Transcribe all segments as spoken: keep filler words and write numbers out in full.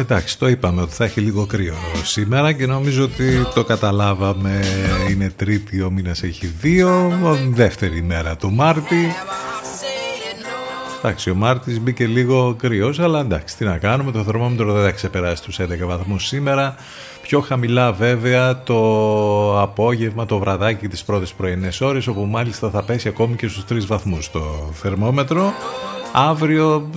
Εντάξει, το είπαμε ότι θα έχει λίγο κρύο σήμερα και νομίζω ότι το καταλάβαμε. Είναι Τρίτη, ο μήνας έχει δύο, δεύτερη ημέρα του Μάρτη. Εντάξει, ο Μάρτης μπήκε λίγο κρύος, αλλά εντάξει, τι να κάνουμε, το θερμόμετρο δεν θα ξεπεράσει τους έντεκα βαθμούς σήμερα. Πιο χαμηλά βέβαια το απόγευμα, το βραδάκι, τις πρώτες πρωινές ώρες, όπου μάλιστα θα πέσει ακόμη και στους τρεις βαθμούς το θερμόμετρο. Αύριο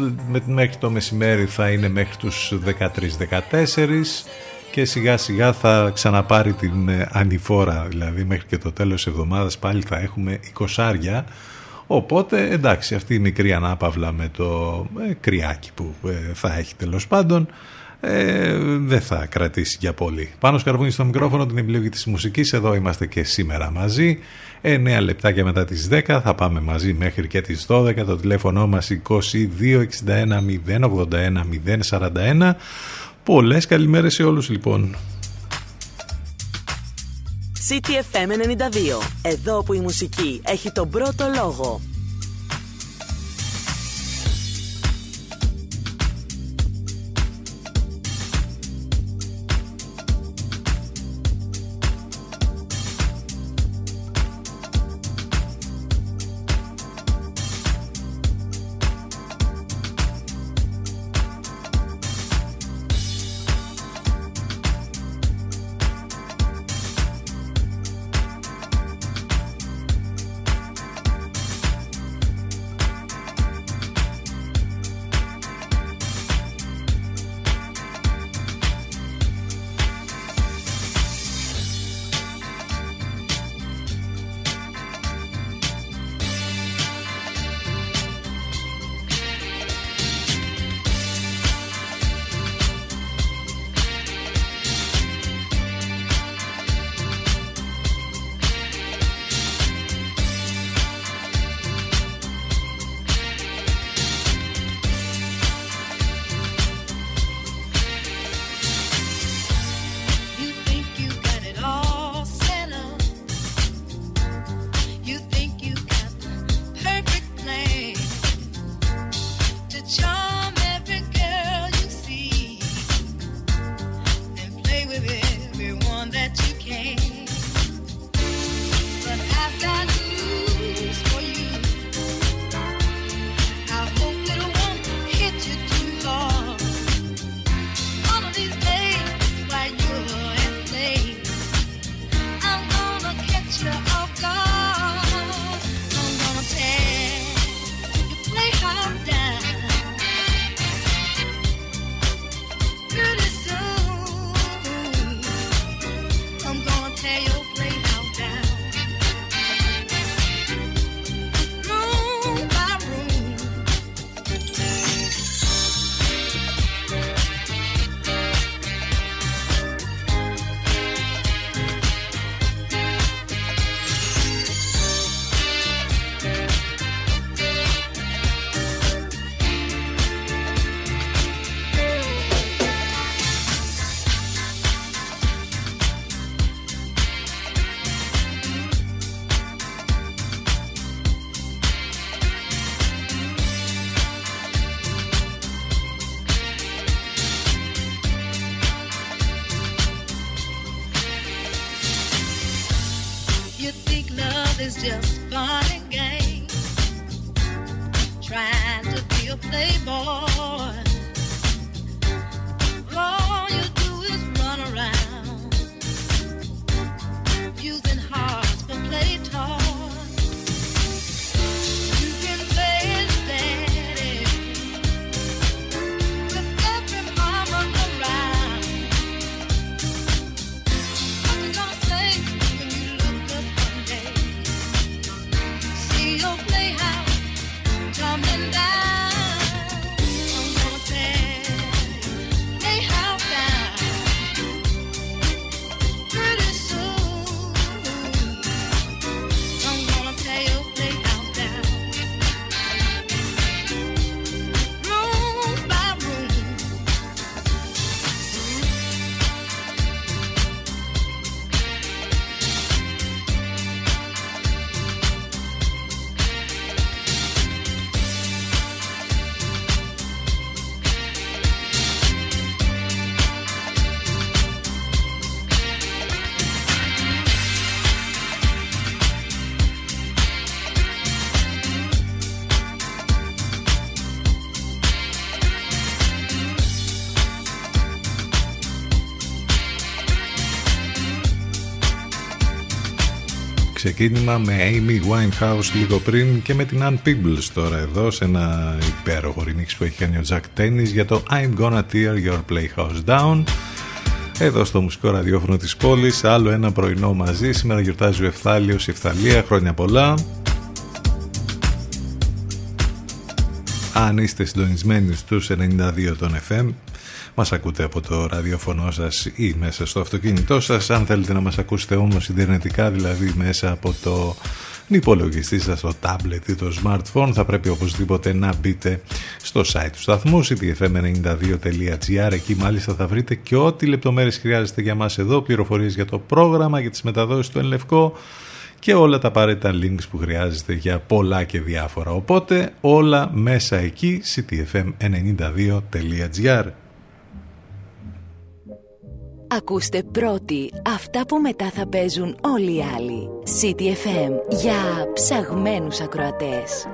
μέχρι το μεσημέρι θα είναι μέχρι τους δεκατρείς δεκατέσσερις και σιγά σιγά θα ξαναπάρει την ανηφόρα, δηλαδή μέχρι και το τέλος εβδομάδας πάλι θα έχουμε εικοσάρια. Οπότε εντάξει, αυτή η μικρή ανάπαυλα με το ε, κρυάκι που ε, θα έχει τέλος πάντων ε, δεν θα κρατήσει για πολύ. Πάνος Καρβούνης στο μικρόφωνο, την επιλογή της μουσικής, εδώ είμαστε και σήμερα μαζί. εννέα λεπτάκια μετά τις δέκα θα πάμε μαζί μέχρι και τις δώδεκα. Το τηλέφωνο μας είκοσι δύο εξήντα ένα μηδέν ογδόντα ένα μηδέν σαράντα ένα. Πολλές καλημέρες σε όλους λοιπόν. City εφ εμ ενενήντα δύο. Εδώ που η μουσική έχει τον πρώτο λόγο. You'll play house, jumping down. ξεκίνημα με Amy Winehouse λίγο πριν και με την Ann Peebles τώρα εδώ σε ένα υπέροχο remix που έχει κάνει ο Jaxx Tennis για το I'm Gonna Tear Your Playhouse Down. Εδώ στο μουσικό ραδιόφωνο της πόλης, άλλο ένα πρωινό μαζί. Σήμερα γιορτάζει ο Ευθάλιος, η Ευθαλία, χρόνια πολλά. Αν είστε συντονισμένοι στους ενενήντα δύο των εφ εμ, μας ακούτε από το ραδιόφωνο σας ή μέσα στο αυτοκίνητό σας. Αν θέλετε να μας ακούσετε όμως ιντερνετικά, δηλαδή μέσα από το υπολογιστή σας, το tablet ή το smartphone, θα πρέπει οπωσδήποτε να μπείτε στο site του σταθμού σι τι εφ εμ ενενήντα δύο τελεία τζι άρ. Εκεί μάλιστα θα βρείτε και ό,τι λεπτομέρειες χρειάζεστε για μας εδώ, πληροφορίες για το πρόγραμμα, για τις μεταδόσεις του Εν Λευκό και όλα τα απαραίτητα links που χρειάζεστε για πολλά και διάφορα. Οπότε όλα μέσα εκεί, σι τι εφ εμ ενενήντα δύο τελεία τζι άρ. Ακούστε πρώτοι αυτά που μετά θα παίζουν όλοι οι άλλοι. City εφ εμ για ψαγμένους ακροατές.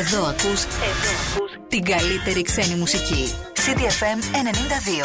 Εδώ ακούς, εδώ ακούς την καλύτερη ξένη μουσική. City εφ εμ ενενήντα δύο.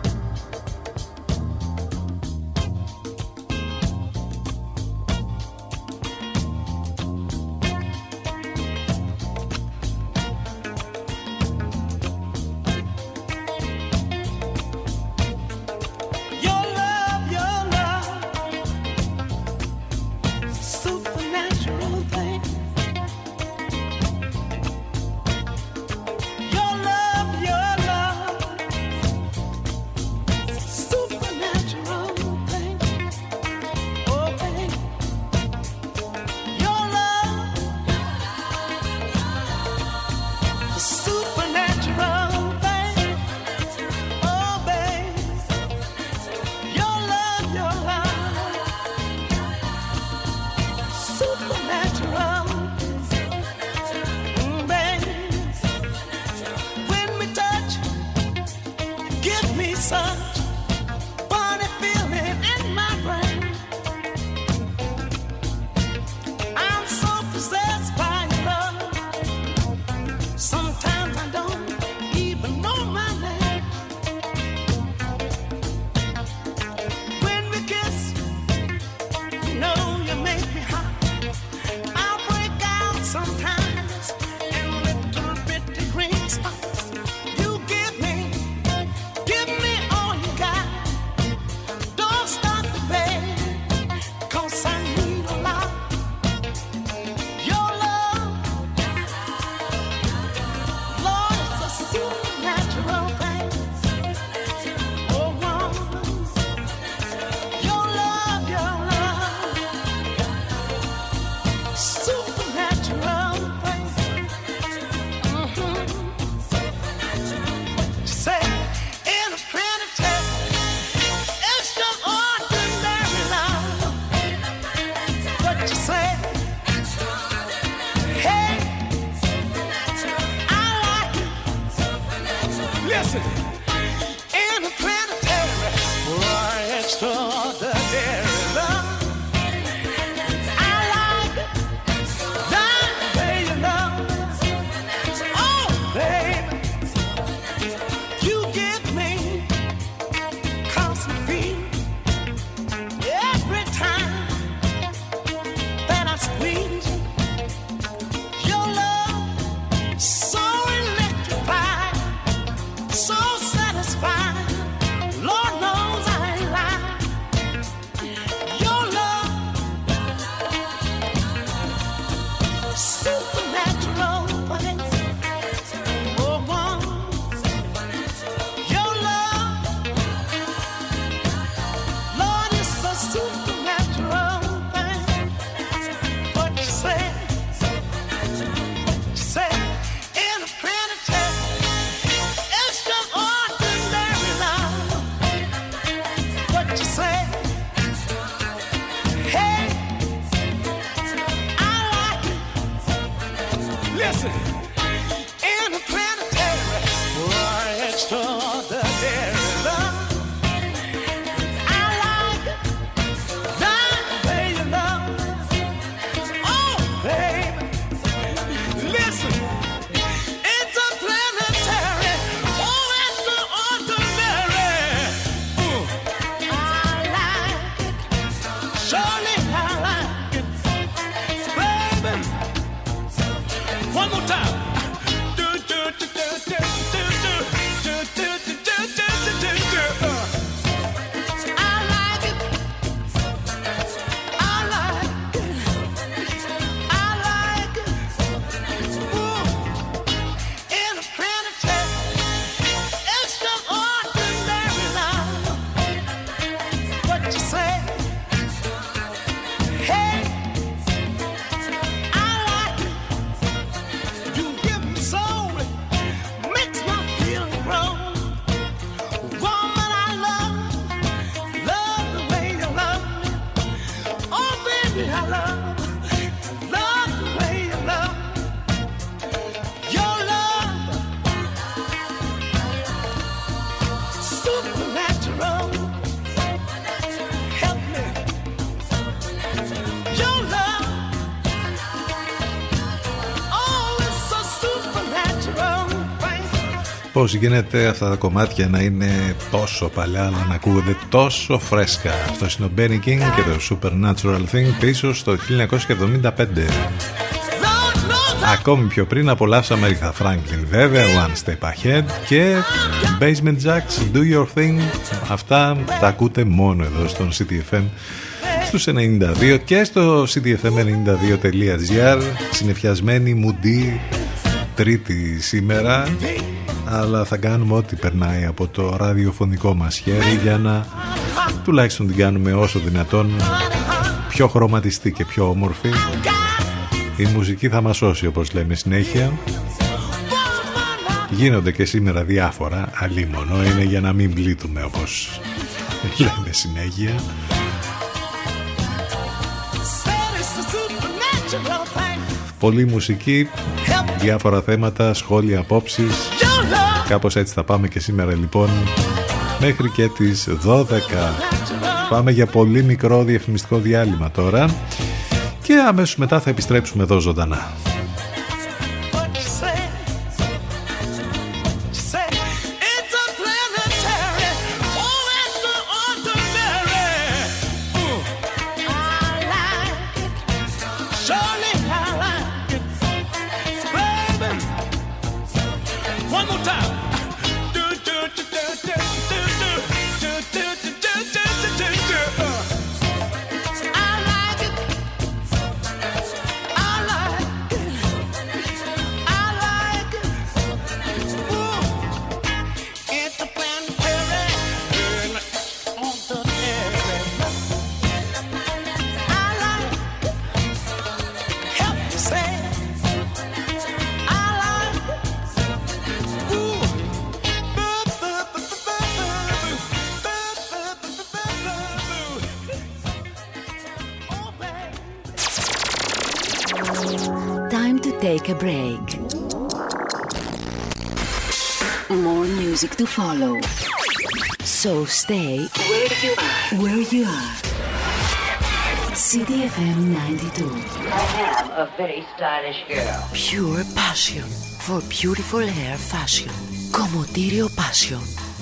such a funny feeling in my brain. I'm so possessed by your love. Sometimes I don't even know my name. When we kiss, you know you make me hot. I'll break out sometimes in little bitty green spots. Πώς γίνεται αυτά τα κομμάτια να είναι τόσο παλιά αλλά να ακούγονται τόσο φρέσκα. Αυτό είναι ο Ben E. King και το Supernatural Thing πίσω στο χίλια εννιακόσια εβδομήντα πέντε. Ακόμη πιο πριν απολαύσαμε Aretha Franklin βέβαια, One Step Ahead και Basement Jaxx, Do Your Thing. Αυτά τα ακούτε μόνο εδώ στον City εφ εμ στους ενενήντα δύο και στο ctfm92.gr. Συνεφιασμένη μουντή Τρίτη σήμερα, αλλά θα κάνουμε ό,τι περνάει από το ραδιοφωνικό μας χέρι για να τουλάχιστον την κάνουμε όσο δυνατόν πιο χρωματιστή και πιο όμορφη. Η μουσική θα μας σώσει, όπως λέμε συνέχεια. Γίνονται και σήμερα διάφορα, αλίμονο είναι για να μην πλήττουμε, όπως λέμε συνέχεια. Πολύ μουσική, διάφορα θέματα, σχόλια, απόψεις. Κάπως έτσι θα πάμε και σήμερα λοιπόν μέχρι και τις δώδεκα. Πάμε για πολύ μικρό διαφημιστικό διάλειμμα τώρα και αμέσως μετά θα επιστρέψουμε εδώ ζωντανά. To follow. So stay where you are. Where you are. City εφ εμ ninety-two. I am a very stylish girl. Pure passion for beautiful hair fashion. Κομμωτήριο passion.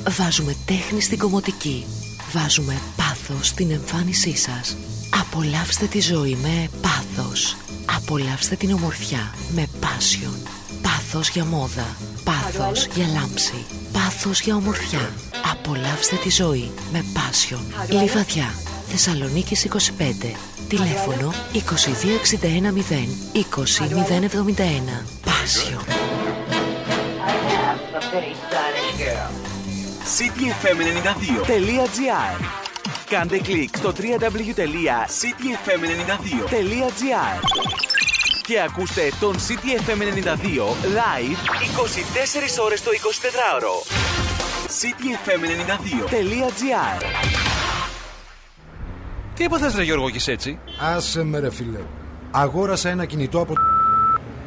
Βάζουμε τέχνη στην κομμωτική. Βάζουμε πάθος στην εμφάνισή σας. Απολαύστε τη ζωή με πάθος. Απολαύστε την ομορφιά με passion. Πάθος για μόδα. Πάθος για λάμψη. Πάθος για ομορφιά. Απολαύστε τη ζωή με passion. Λιβαδιά, Θεσσαλονίκης είκοσι πέντε. Τηλέφωνο δύο δύο έξι ένα μηδέν δύο μηδέν μηδέν εβδομήντα ένα. Passion. σι τι εφ εμ ενενήντα δύο τελεία τζι άρ. Κάντε κλικ στο double-u double-u double-u τελεία σι τι εφ εμ ενενήντα δύο τελεία τζι άρ και ακούστε τον City εφ εμ ενενήντα δύο live είκοσι τέσσερις ώρες το εικοσιτετράωρο. σι τι εφ εμ ενενήντα δύο τελεία τζι άρ. Τι έπαθες ρε Γιώργο και έτσι? Άσε με ρε φίλε. Αγόρασα ένα κινητό από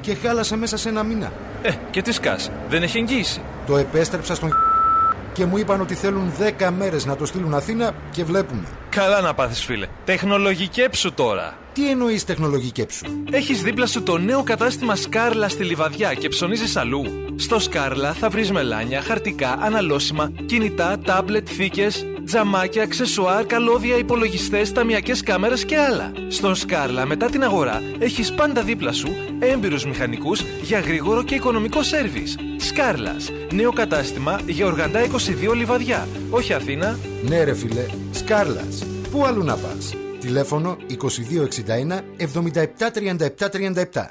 και χάλασε μέσα σε ένα μήνα. Ε, και τι σκάς? Δεν έχει εγγύηση. Το επέστρεψα στον και μου είπαν ότι θέλουν δέκα μέρες να το στείλουν Αθήνα και βλέπουμε. Καλά να πάθεις φίλε. Τεχνολογικέψου τώρα. Τι εννοείς τεχνολογικέψου? Έχεις δίπλα σου το νέο κατάστημα Σκάρλα στη Λιβαδιά και ψωνίζεις αλλού? Στο Σκάρλα θα βρεις μελάνια, χαρτικά, αναλώσιμα, κινητά, τάμπλετ, θήκες, τζαμάκια, αξεσουάρ, καλώδια, υπολογιστές, ταμιακές κάμερες και άλλα. Στον Σκάρλα μετά την αγορά έχεις πάντα δίπλα σου έμπειρους μηχανικούς για γρήγορο και οικονομικό σέρβις. Σκάρλας, νέο κατάστημα για Οργαντά είκοσι δύο Λιβαδιά, όχι Αθήνα. Ναι ρε φίλε, Σκάρλας, πού αλλού να πας? Τηλέφωνο δύο δύο έξι ένα εβδομήντα επτά τριάντα επτά τριάντα επτά.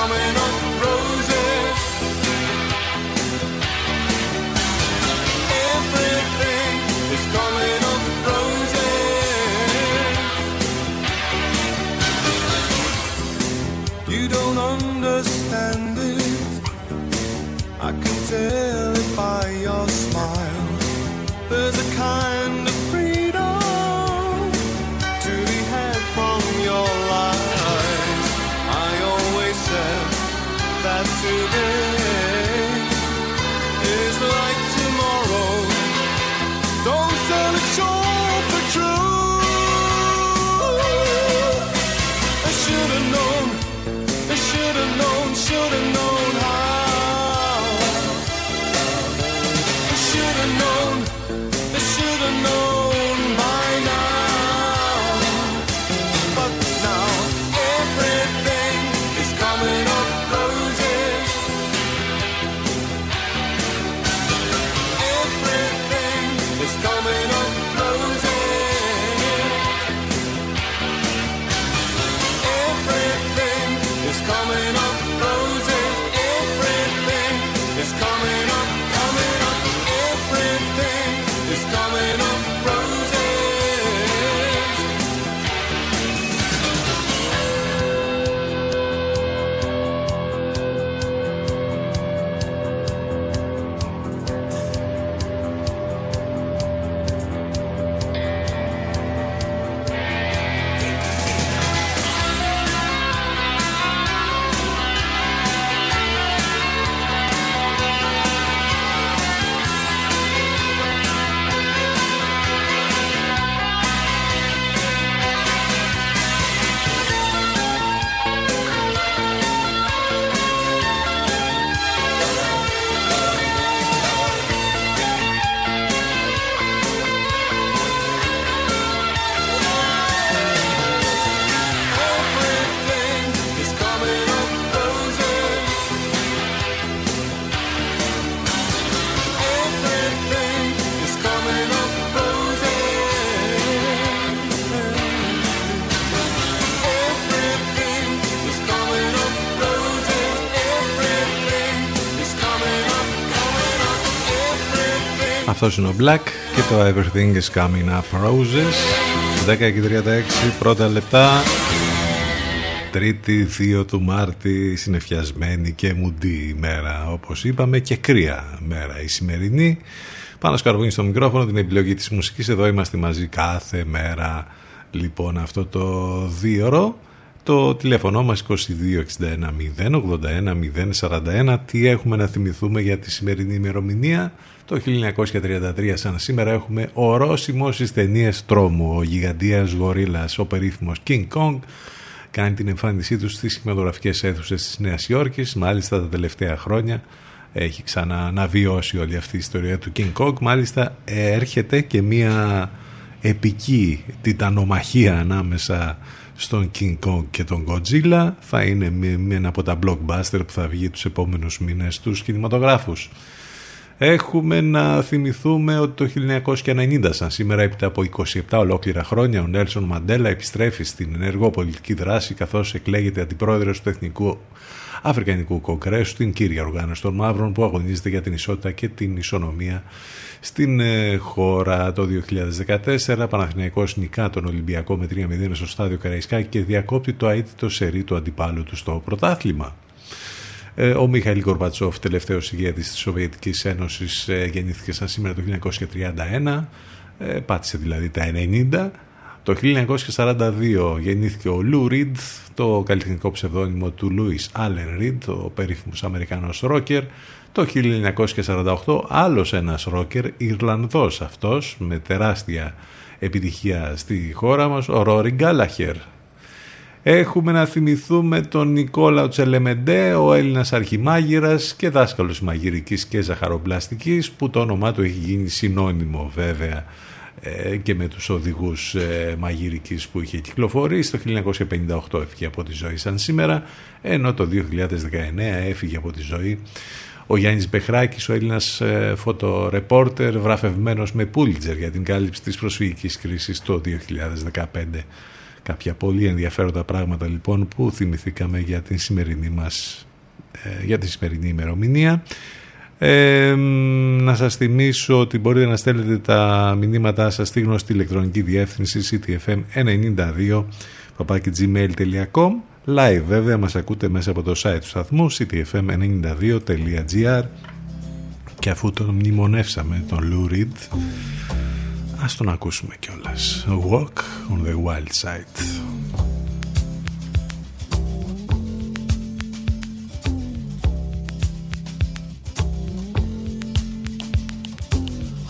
Coming on the roses. Αυτός είναι ο Black και το Everything is Coming Up Roses. Δέκα και τριάντα έξι πρώτα λεπτά, Τρίτη δύο του Μάρτη, συννεφιασμένη και μουντή ημέρα, όπως είπαμε, και κρύα μέρα η σημερινή. Πάνος Καρβούνης στο μικρόφωνο, την επιλογή της μουσικής. Εδώ είμαστε μαζί κάθε μέρα, λοιπόν, αυτό το δίωρο. Το τηλέφωνο μας είκοσι δύο εξήντα ένα μηδέν ογδόντα ένα μηδέν σαράντα ένα. Τι έχουμε να θυμηθούμε για τη σημερινή ημερομηνία? Το χίλια εννιακόσια τριάντα τρία σαν σήμερα έχουμε ορόσημο στις ταινίες τρόμου. Ο γιγαντίας γορίλας, ο περίφημος King Kong, κάνει την εμφάνισή του στις κινηματογραφικές αίθουσες της Νέας Υόρκης. Μάλιστα τα τελευταία χρόνια έχει ξαναναβιώσει όλη αυτή η ιστορία του King Kong. Μάλιστα έρχεται και μια επική τιτανομαχία ανάμεσα στον King Kong και τον Godzilla. Θα είναι ένα από τα blockbuster που θα βγει τους επόμενους μήνες στους κινηματογράφους. Έχουμε να θυμηθούμε ότι το χίλια εννιακόσια ενενήντα σαν σήμερα, έπειτα από είκοσι επτά ολόκληρα χρόνια, ο Νέλσον Μαντέλα επιστρέφει στην ενεργό πολιτική δράση καθώς εκλέγεται αντιπρόεδρος του Εθνικού Αφρικανικού Κογκρέσου, την κύρια οργάνωση των Μαύρων που αγωνίζεται για την ισότητα και την ισονομία στην χώρα. Το δύο χιλιάδες δεκατέσσερα Παναθηναϊκός νικά τον Ολυμπιακό με τρία μηδέν στο στάδιο Καραϊσκάκη και διακόπτει το αίτητο σερί του αντιπάλου του στο πρωτάθλημα. Ο Μιχαήλ Γκορμπατσόφ, τελευταίος ηγέτης της Σοβιετικής Ένωσης, γεννήθηκε σαν σήμερα το χίλια εννιακόσια τριάντα ένα, πάτησε δηλαδή τα ενενήντα. Το χίλια εννιακόσια σαράντα δύο γεννήθηκε ο Λου Ριντ, το καλλιτεχνικό ψευδόνυμο του Λούις Άλεν Ριντ, ο περίφημος Αμερικανός ρόκερ. Το χίλια εννιακόσια σαράντα οκτώ άλλος ένας ρόκερ, Ιρλανδός αυτός, με τεράστια επιτυχία στη χώρα μας, ο Ρόρι Γκάλαχερ. Έχουμε να θυμηθούμε τον Νικόλαο Τσελεμεντέ, ο Έλληνας αρχιμάγειρας και δάσκαλος μαγειρικής και ζαχαροπλαστικής, που το όνομά του έχει γίνει συνώνυμο βέβαια και με τους οδηγούς μαγειρικής που είχε κυκλοφορήσει. Το χίλια εννιακόσια πενήντα οκτώ έφυγε από τη ζωή σαν σήμερα, ενώ το δύο χιλιάδες δεκαεννέα έφυγε από τη ζωή ο Γιάννης Μπεχράκης, ο Έλληνας φωτορεπόρτερ, βραφευμένος με Πούλιτζερ για την κάλυψη της προσφυγικής κρίσης το δύο χιλιάδες δεκαπέντε. Κάποια πολύ ενδιαφέροντα πράγματα λοιπόν που θυμηθήκαμε για την σημερινή μας, για την σημερινή ημερομηνία. Ε, να σας θυμίσω ότι μπορείτε να στέλνετε τα μηνύματά σας στη γνωστή ηλεκτρονική διεύθυνση σι τι εφ εμ ενενήντα δύο παπάκι τζι μέιλ τελεία κομ. Live βέβαια μας ακούτε μέσα από το site του σταθμού σι τι εφ εμ ενενήντα δύο τελεία τζι αρ. Και αφού τον μνημονεύσαμε τον Lou Reed, ας τον ακούσουμε κιόλας. Walk on the Wild Side.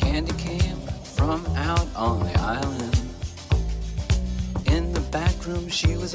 Candy came from out on the island. In the back room, she was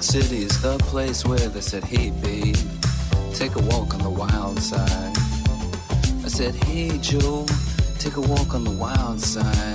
City is the place where they said, hey, babe, take a walk on the wild side. I said, hey, Joe, take a walk on the wild side.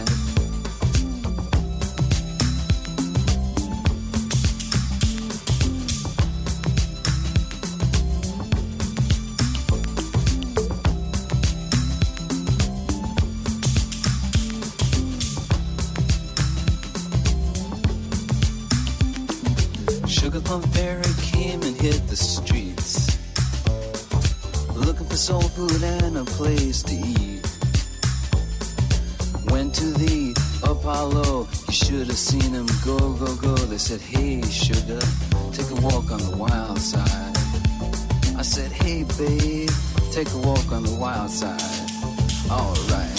I said, hey, sugar, take a walk on the wild side. I said, hey, babe, take a walk on the wild side. All right.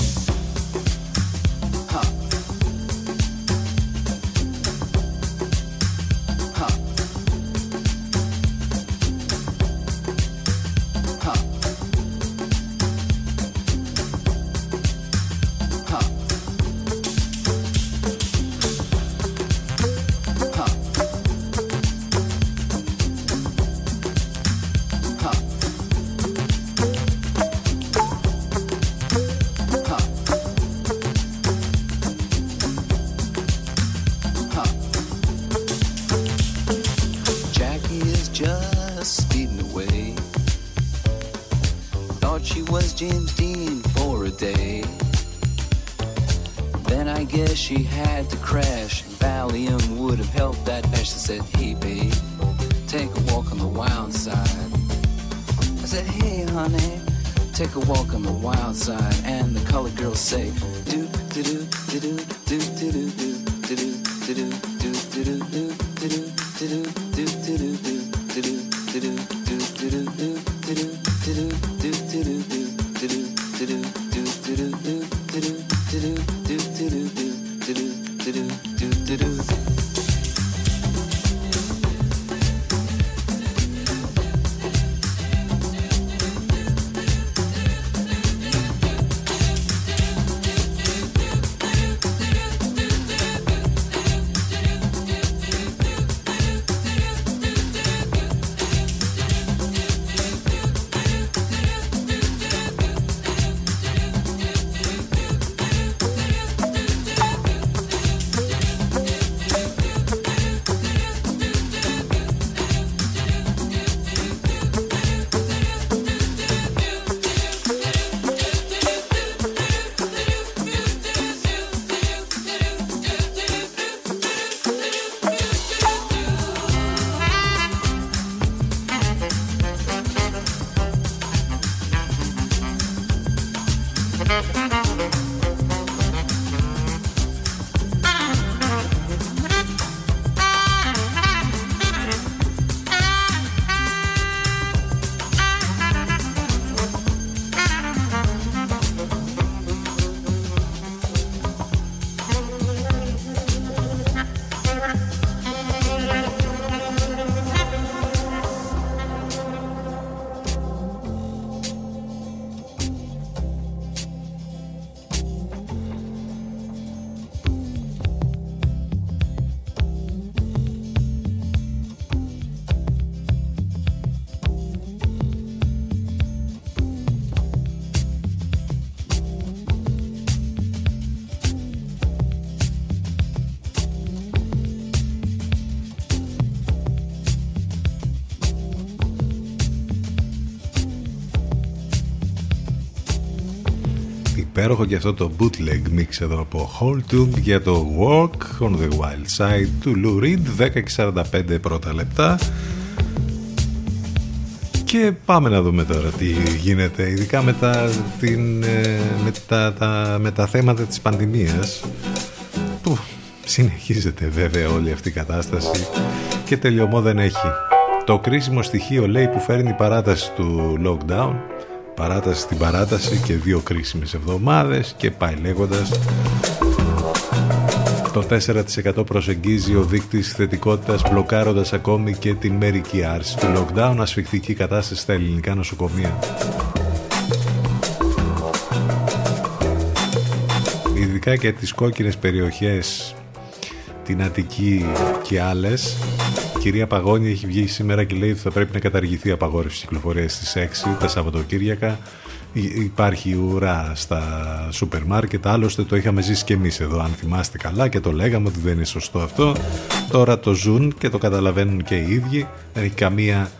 υπέροχο και αυτό το bootleg mix εδώ από Whole Tube για το Walk on the Wild Side του Lou Reed. Δέκα και σαράντα πέντε πρώτα λεπτά και πάμε να δούμε τώρα τι γίνεται, ειδικά με τα, την, με τα, τα, με τα θέματα της πανδημίας που συνεχίζεται βέβαια όλη αυτή η κατάσταση και τελειωμό δεν έχει. Το κρίσιμο στοιχείο, λέει, που φέρνει η παράταση του lockdown, παράταση στην παράταση και δύο κρίσιμες εβδομάδες και πάει λέγοντας. Το τέσσερα τοις εκατό προσεγγίζει ο δείκτης θετικότητας, μπλοκάροντας ακόμη και την μερική άρση του lockdown. Ασφυκτική κατάσταση στα ελληνικά νοσοκομεία. Ειδικά και τις κόκκινες περιοχές, την Αττική και άλλες. Η κυρία Παγώνη έχει βγει σήμερα και λέει ότι θα πρέπει να καταργηθεί η απαγόρευση κυκλοφορίας στις έξι τα Σαββατοκύριακα. Υπάρχει ουρά στα σούπερ μάρκετ, άλλωστε το είχαμε ζήσει και εμείς εδώ, αν θυμάστε καλά, και το λέγαμε ότι δεν είναι σωστό αυτό. Τώρα το ζουν και το καταλαβαίνουν και οι ίδιοι. Δεν έχει καμία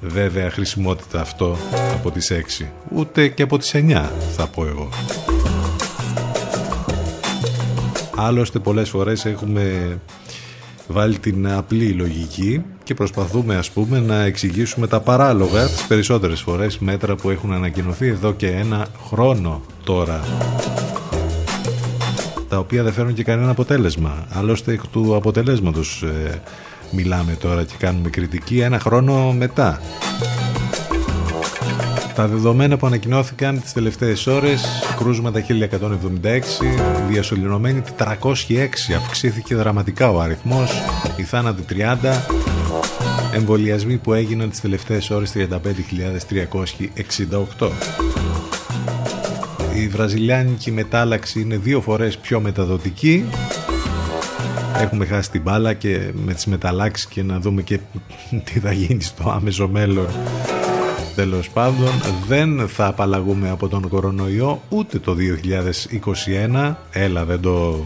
βέβαια χρησιμότητα αυτό από τις έξι, ούτε και από τις εννιά θα πω εγώ. Άλλωστε πολλές φορές έχουμε βάλει την απλή λογική και προσπαθούμε, ας πούμε, να εξηγήσουμε τα παράλογα τις περισσότερες φορές μέτρα που έχουν ανακοινωθεί εδώ και ένα χρόνο τώρα, τα οποία δεν φέρνουν και κανένα αποτέλεσμα. Άλλωστε εκ του αποτελέσματος ε, μιλάμε τώρα και κάνουμε κριτική ένα χρόνο μετά. Τα δεδομένα που ανακοινώθηκαν τις τελευταίες ώρες: κρούσματα χίλια εκατόν εβδομήντα έξι, διασωληνωμένοι τετρακόσιοι έξι, αυξήθηκε δραματικά ο αριθμός, οι θάνατοι τριάντα, εμβολιασμοί που έγιναν τις τελευταίες ώρες τριάντα πέντε χιλιάδες τριακόσιοι εξήντα οκτώ. Η βραζιλιάνικη μετάλλαξη είναι δύο φορές πιο μεταδοτική. Έχουμε χάσει την μπάλα και με τις μεταλλάξεις και να δούμε και τι θα γίνει στο άμεσο μέλλον. Τέλος πάντων, δεν θα απαλλαγούμε από τον κορονοϊό ούτε το δύο χιλιάδες είκοσι ένα, έλα δεν το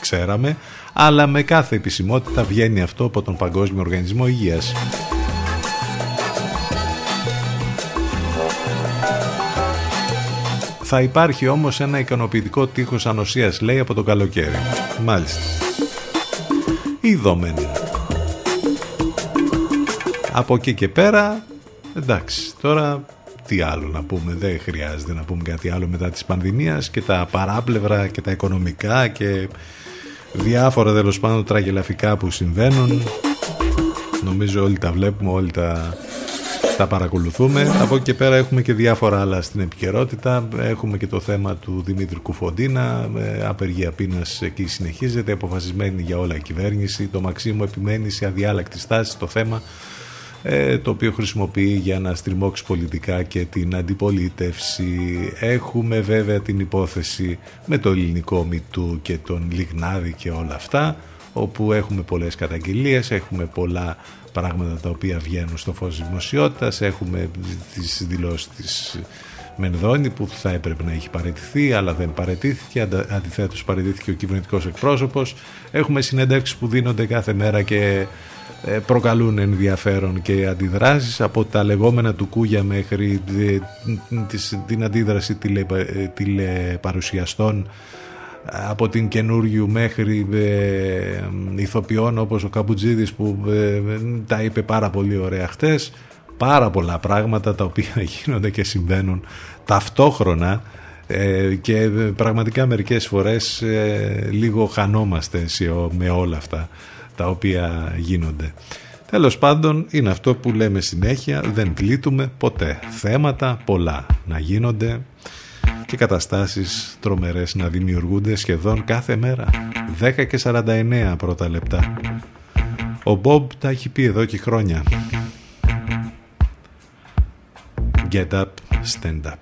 ξέραμε, αλλά με κάθε επισημότητα βγαίνει αυτό από τον Παγκόσμιο Οργανισμό Υγείας. Θα υπάρχει όμως ένα ικανοποιητικό τείχος ανοσίας, λέει, από το καλοκαίρι. Μάλιστα. Ειδωμένη. Από εκεί και πέρα, εντάξει, τώρα τι άλλο να πούμε, δεν χρειάζεται να πούμε κάτι άλλο μετά της πανδημίας και τα παράπλευρα και τα οικονομικά και διάφορα τέλος πάντων τραγελαφικά που συμβαίνουν. Νομίζω όλοι τα βλέπουμε, όλοι τα, τα παρακολουθούμε. Από εκεί και πέρα έχουμε και διάφορα άλλα στην επικαιρότητα. Έχουμε και το θέμα του Δημήτρη Κουφοντίνα, απεργία πείνας, εκεί συνεχίζεται, αποφασισμένη για όλα η κυβέρνηση. Το Μαξίμου επιμένει σε αδιάλακτη στάση στο θέμα, το οποίο χρησιμοποιεί για να στριμώξει πολιτικά και την αντιπολίτευση. Έχουμε βέβαια την υπόθεση με το ελληνικό μητού και τον Λιγνάδη και όλα αυτά, όπου έχουμε πολλές καταγγελίες, έχουμε πολλά πράγματα τα οποία βγαίνουν στο φως της δημοσιότητας, έχουμε τις δηλώσεις της Μενδώνη που θα έπρεπε να έχει παραιτηθεί αλλά δεν παραιτήθηκε, αντιθέτως παραιτήθηκε ο κυβερνητικός εκπρόσωπος. Έχουμε συνεντεύξεις που δίνονται κάθε μέρα και προκαλούν ενδιαφέρον και αντιδράσεις, από τα λεγόμενα του Κούγια μέχρι την αντίδραση τηλεπα, τηλεπαρουσιαστών, από την καινούριου μέχρι ε, ηθοποιών όπως ο Καπουτσίδης που ε, τα είπε πάρα πολύ ωραία χτες. Πάρα πολλά πράγματα τα οποία γίνονται και συμβαίνουν ταυτόχρονα ε, και πραγματικά μερικές φορές ε, λίγο χανόμαστε με όλα αυτά τα οποία γίνονται. Τέλος πάντων, είναι αυτό που λέμε συνέχεια, δεν πλήττουμε ποτέ. Θέματα πολλά να γίνονται και καταστάσεις τρομερές να δημιουργούνται σχεδόν κάθε μέρα. δέκα και σαράντα εννέα πρώτα λεπτά. Ο Μπομπ τα έχει πει εδώ και χρόνια. Get up, stand up.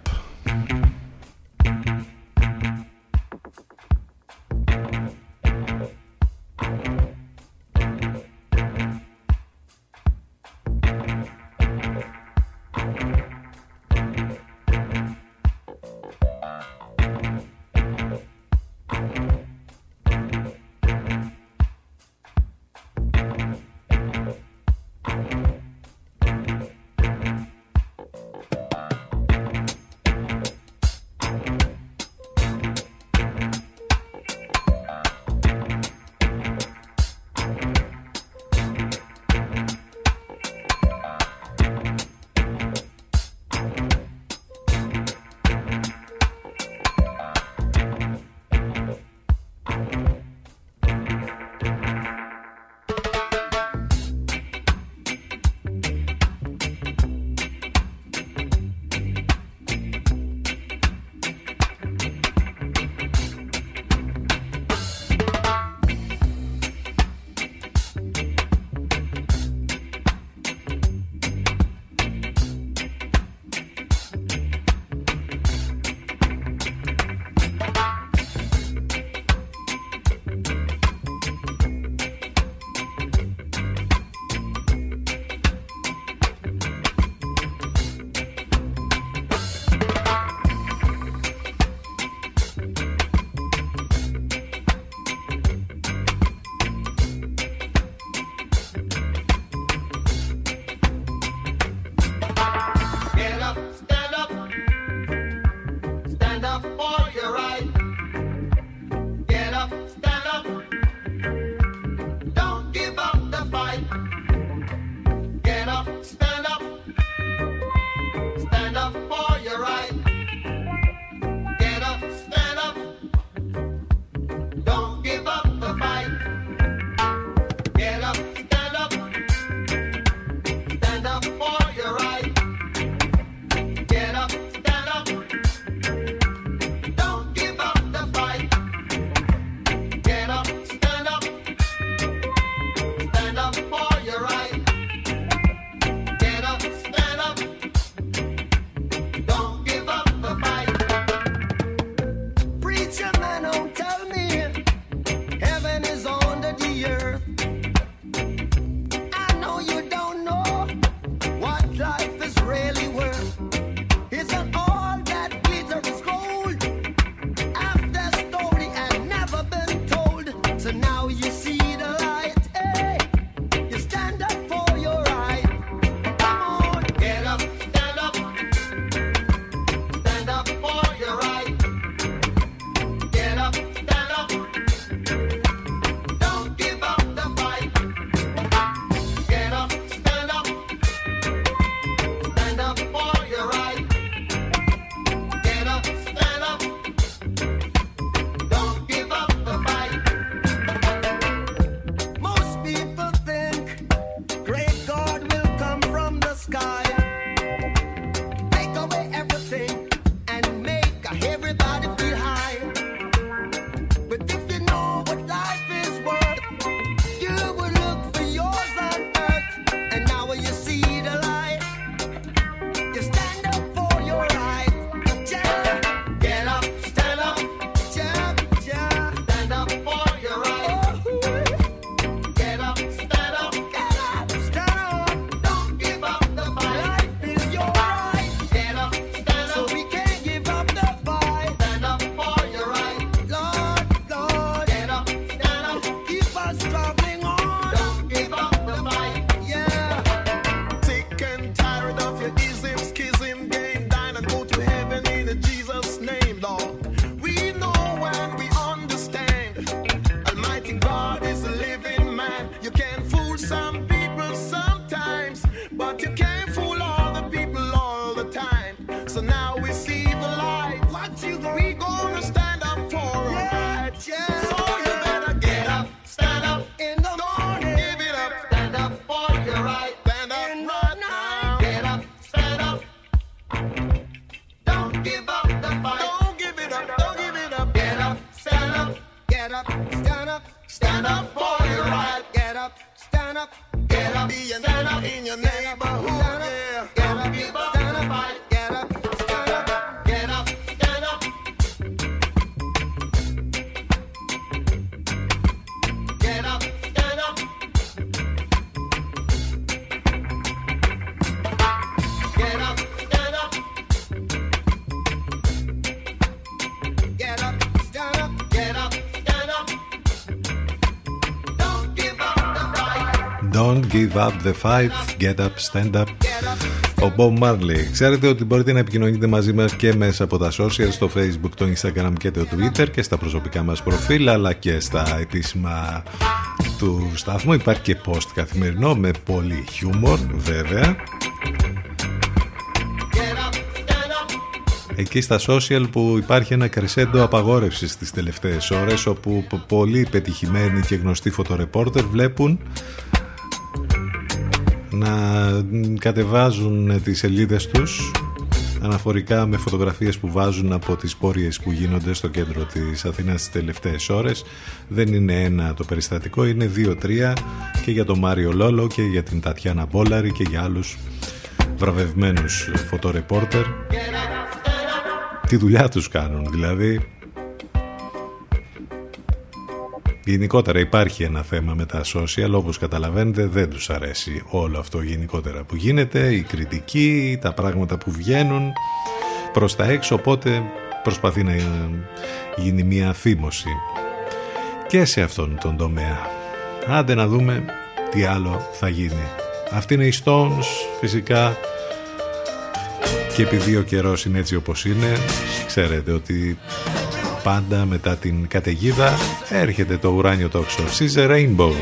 Give up the fight, get up, stand up. Ο Bob Marley. Ξέρετε ότι μπορείτε να επικοινωνείτε μαζί μας και μέσα από τα social, στο Facebook, το Instagram και το Twitter και στα προσωπικά μας προφίλ, αλλά και στα επίσημα του σταθμού. Υπάρχει και post καθημερινό με πολύ χιούμορ, βέβαια. Εκεί στα social που υπάρχει ένα κρισέντο απαγόρευσης τις τελευταίες ώρες, όπου πολλοί πετυχημένοι και γνωστοί φωτορεπόρτερ βλέπουν να κατεβάζουν τις σελίδες τους αναφορικά με φωτογραφίες που βάζουν από τις πορείες που γίνονται στο κέντρο της Αθήνας τις τελευταίες ώρες. Δεν είναι ένα το περιστατικό, είναι δύο-τρία, και για τον Μάριο Λόλο και για την Τατιάνα Μπόλαρη και για άλλους βραβευμένους φωτορεπόρτερ. Τι δουλειά τους κάνουν δηλαδή. Γενικότερα υπάρχει ένα θέμα με τα social, όπως καταλαβαίνετε δεν τους αρέσει όλο αυτό γενικότερα που γίνεται, η κριτική, τα πράγματα που βγαίνουν προς τα έξω, οπότε προσπαθεί να γίνει μια θύμωση και σε αυτόν τον τομέα. Άντε να δούμε τι άλλο θα γίνει. Αυτή είναι η Stones φυσικά, και επειδή ο καιρός είναι έτσι όπως είναι, ξέρετε ότι πάντα μετά την καταιγίδα έρχεται το ουράνιο τόξο. She's a Rainbow.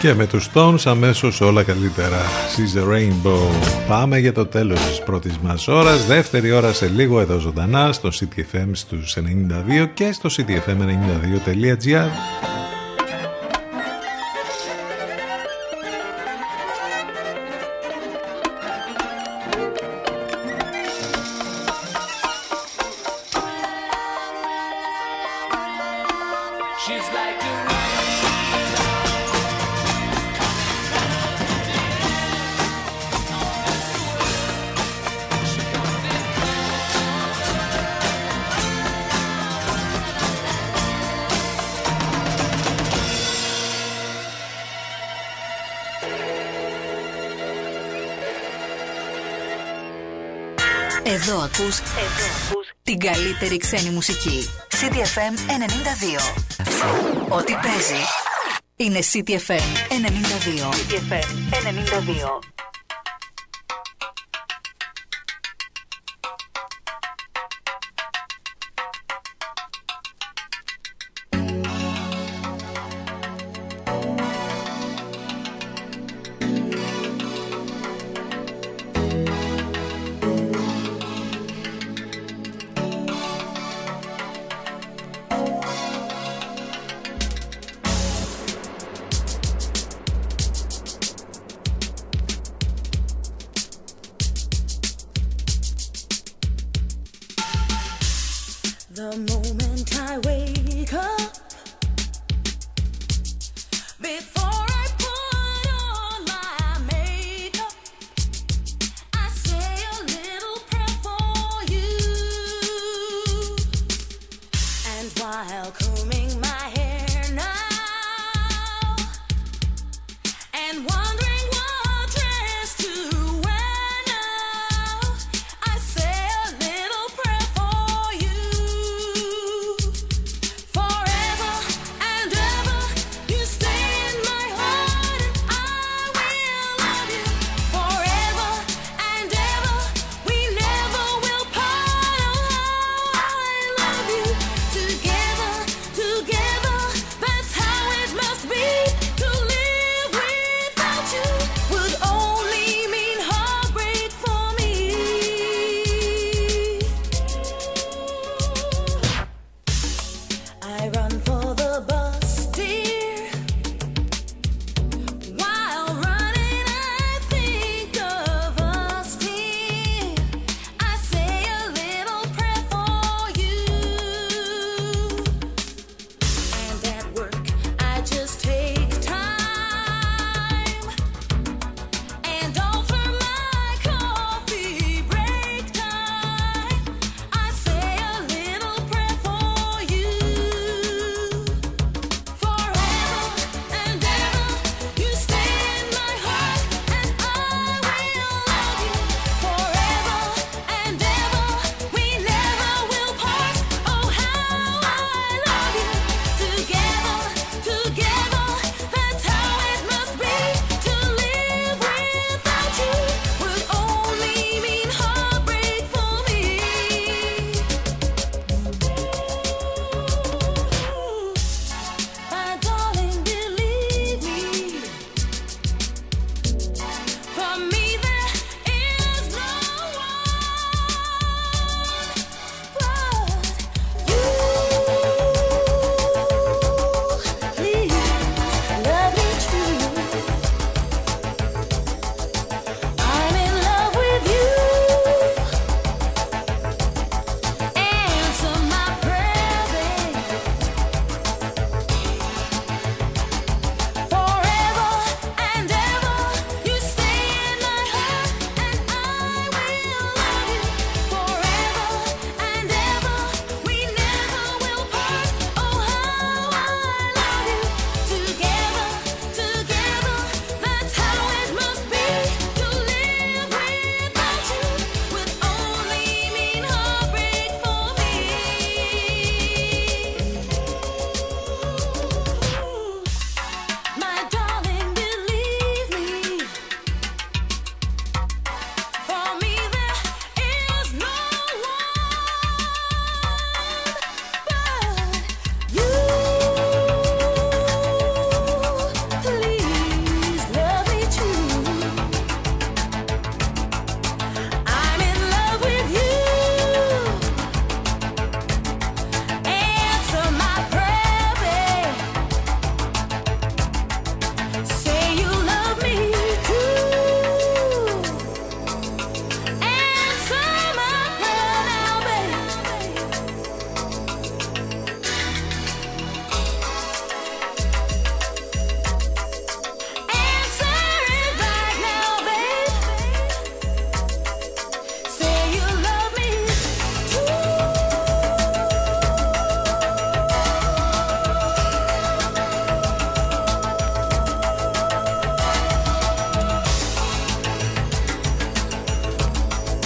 Και με τους Stones αμέσως όλα καλύτερα. She's the Rainbow. Πάμε για το τέλος της πρώτης μας ώρας. Δεύτερη ώρα σε λίγο εδώ ζωντανά στο City εφ εμ στους ενενήντα δύο και στο σι τι εφ εμ ενενήντα δύο τελεία τζι άρ. Εδώ ακούς, εδώ ακούς την καλύτερη ξένη μουσική. City εφ εμ ενενήντα δύο. Ό,τι παίζει είναι City εφ εμ ενενήντα δύο. City εφ εμ ενενήντα δύο. Forever.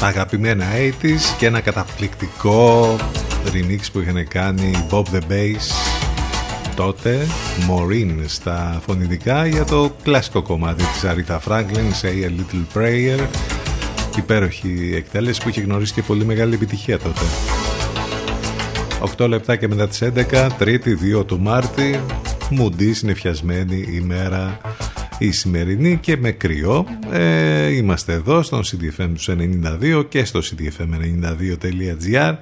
αγαπημένα ογδόντα και ένα καταπληκτικό remix που είχαν κάνει Bob the Bass τότε, Maureen στα φωνητικά, για το κλασικό κομμάτι της Aretha Franklin, Say a Little Prayer. Υπέροχη εκτέλεση που είχε γνωρίσει και πολύ μεγάλη επιτυχία τότε. οκτώ λεπτά και μετά τις έντεκα, Τρίτη δύο του Μάρτη, μουντή συννεφιασμένη ημέρα η σημερινή και με κρυό. ε, Είμαστε εδώ στον ctfm ενενήντα δύο και στο ctfm ενενήντα δύο τελεία gr.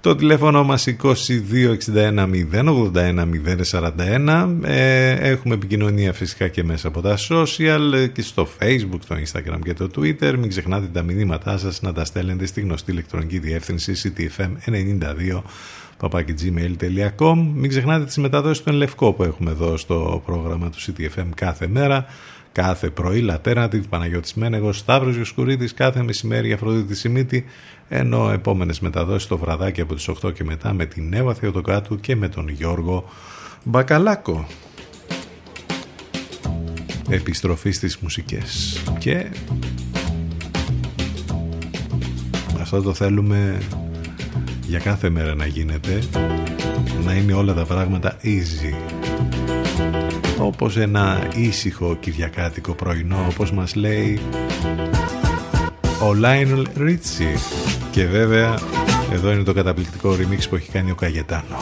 Το τηλέφωνο μας είκοσι δύο εξήντα ένα μηδέν ογδόντα ένα μηδέν σαράντα ένα. ε, Έχουμε επικοινωνία φυσικά και μέσα από τα social και στο Facebook, στο Instagram και το Twitter. Μην ξεχνάτε τα μηνύματά σας να τα στέλνετε στη γνωστή ηλεκτρονική διεύθυνση σι τι εφ εμ ενενήντα δύο παπάκι τζι μέιλ τελεία κομ. Μην ξεχνάτε τις μεταδόσεις στον Λευκό που έχουμε εδώ στο πρόγραμμα του σι τι εφ εμ κάθε μέρα, κάθε πρωί Λατέρνατη, Παναγιώτης Μένεγος, Σταύρος Γιοσκουρίδης, κάθε μεσημέρι Αφροδίτη Σιμίτη, ενώ επόμενες μεταδόσεις το βραδάκι από τις οκτώ και μετά με την Νέα Θεοδοκάτου και με τον Γιώργο Μπακαλάκο. Επιστροφή στις μουσικές και αυτό το θέλουμε για κάθε μέρα να γίνεται, να είναι όλα τα πράγματα easy, όπως ένα ήσυχο κυριακάτικο πρωινό, όπως μας λέει ο Lionel Richie. Και βέβαια εδώ είναι το καταπληκτικό remix που έχει κάνει ο Καγετάνο.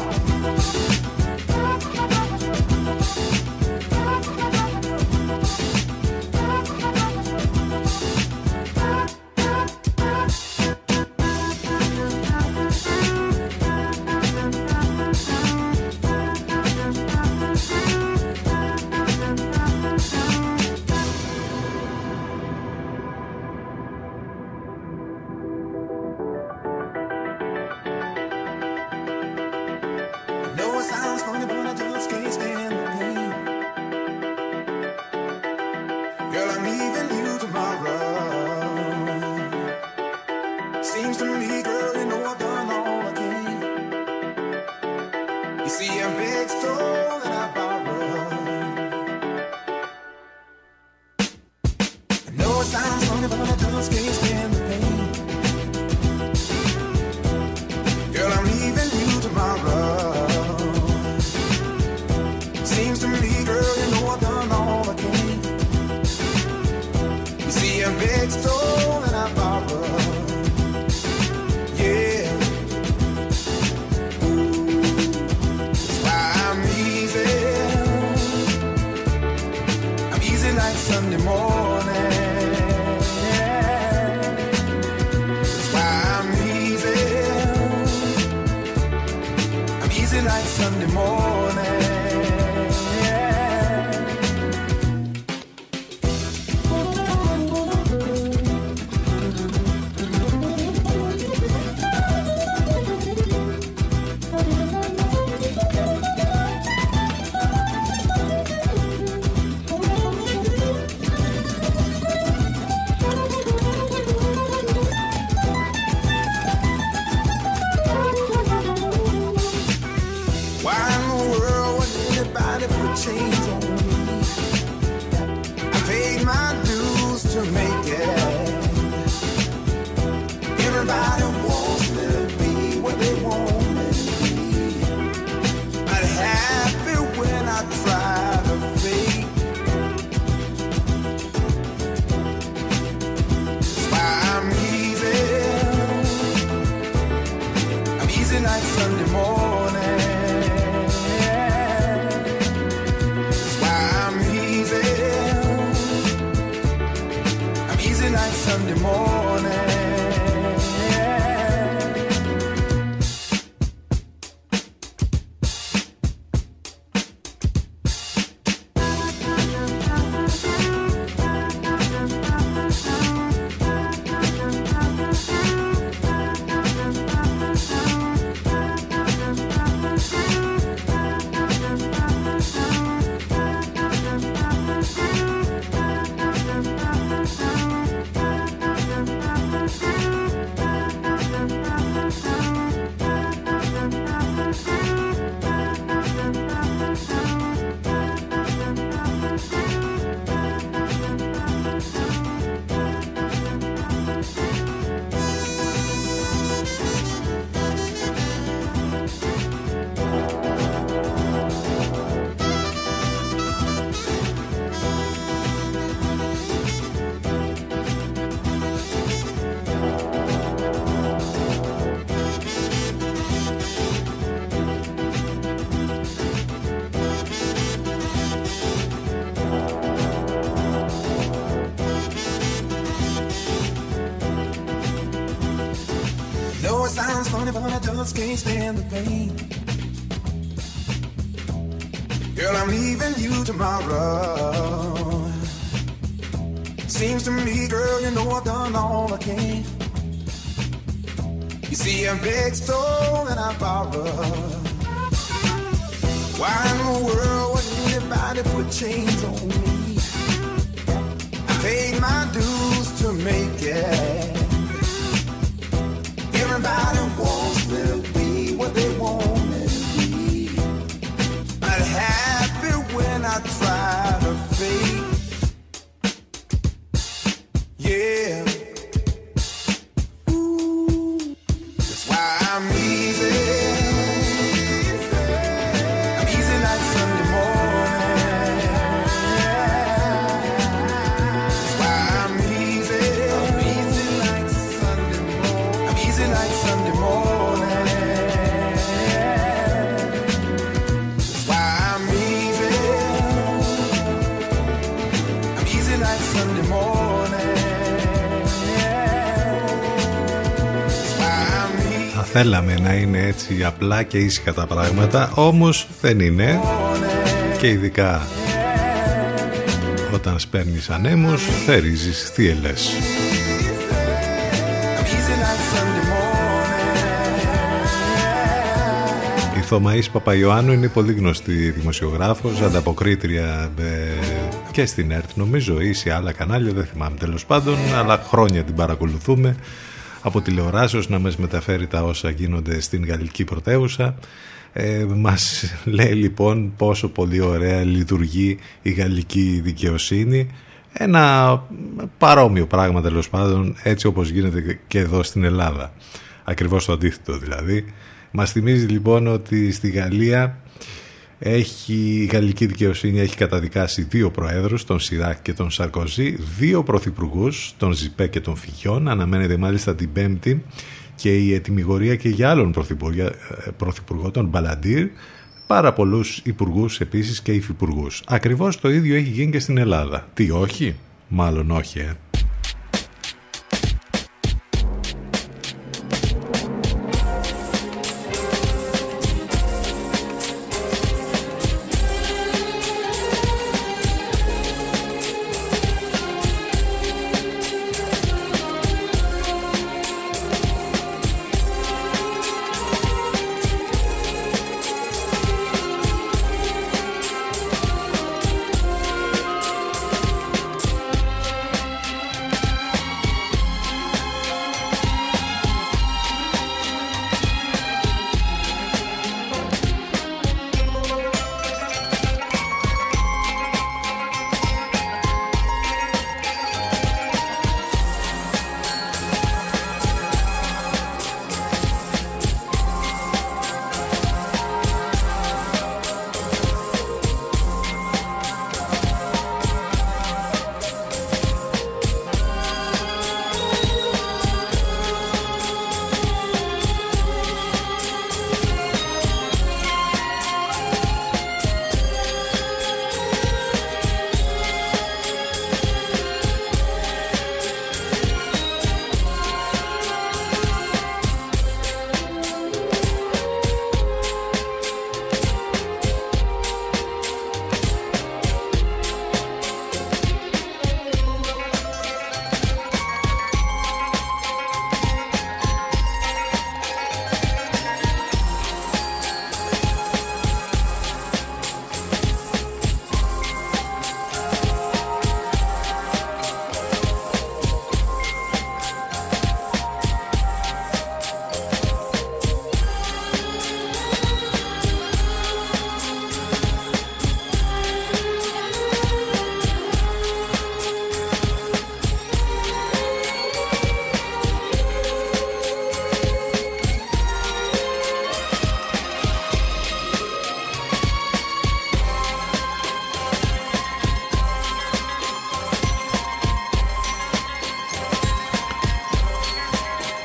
sounds funny, but I just can't stand the pain. Girl, I'm leaving you tomorrow. Seems to me, girl, you know I've done all I can. You see, I beg, stole, and I borrow. Why in the world would anybody put chains on me? I paid my dues to make it. Everybody wants to be what they want me to be. But happy when I try to fake. Yeah. Θέλαμε να είναι έτσι απλά και ήσυχα τα πράγματα, όμως δεν είναι. Και ειδικά όταν σπέρνεις ανέμους, θερίζεις θύελες. Η Θωμαής Παπαϊωάννου είναι πολύ γνωστή δημοσιογράφος, ανταποκρίτρια ε, και στην ΕΡΤ νομίζω ή σε άλλα κανάλια, δεν θυμάμαι τέλος πάντων, αλλά χρόνια την παρακολουθούμε από τηλεοράσεως να μας μεταφέρει τα όσα γίνονται στην γαλλική πρωτεύουσα. Ε, μας λέει λοιπόν πόσο πολύ ωραία λειτουργεί η γαλλική δικαιοσύνη. Ένα παρόμοιο πράγμα τέλος πάντων, έτσι όπως γίνεται και εδώ στην Ελλάδα. Ακριβώς το αντίθετο δηλαδή. Μας θυμίζει λοιπόν ότι στη Γαλλία έχει, η γαλλική δικαιοσύνη έχει καταδικάσει δύο προέδρους, τον Σιράκ και τον Σαρκοζή, δύο πρωθυπουργούς, τον Ζιπέ και τον Φιγιόν. Αναμένεται μάλιστα την Πέμπτη και η ετιμιγορία και για άλλον πρωθυπουργό, τον Μπαλαντήρ, πάρα πολλούς υπουργούς επίσης και υφυπουργούς. Ακριβώς το ίδιο έχει γίνει και στην Ελλάδα. Τι, όχι? Μάλλον όχι, ε.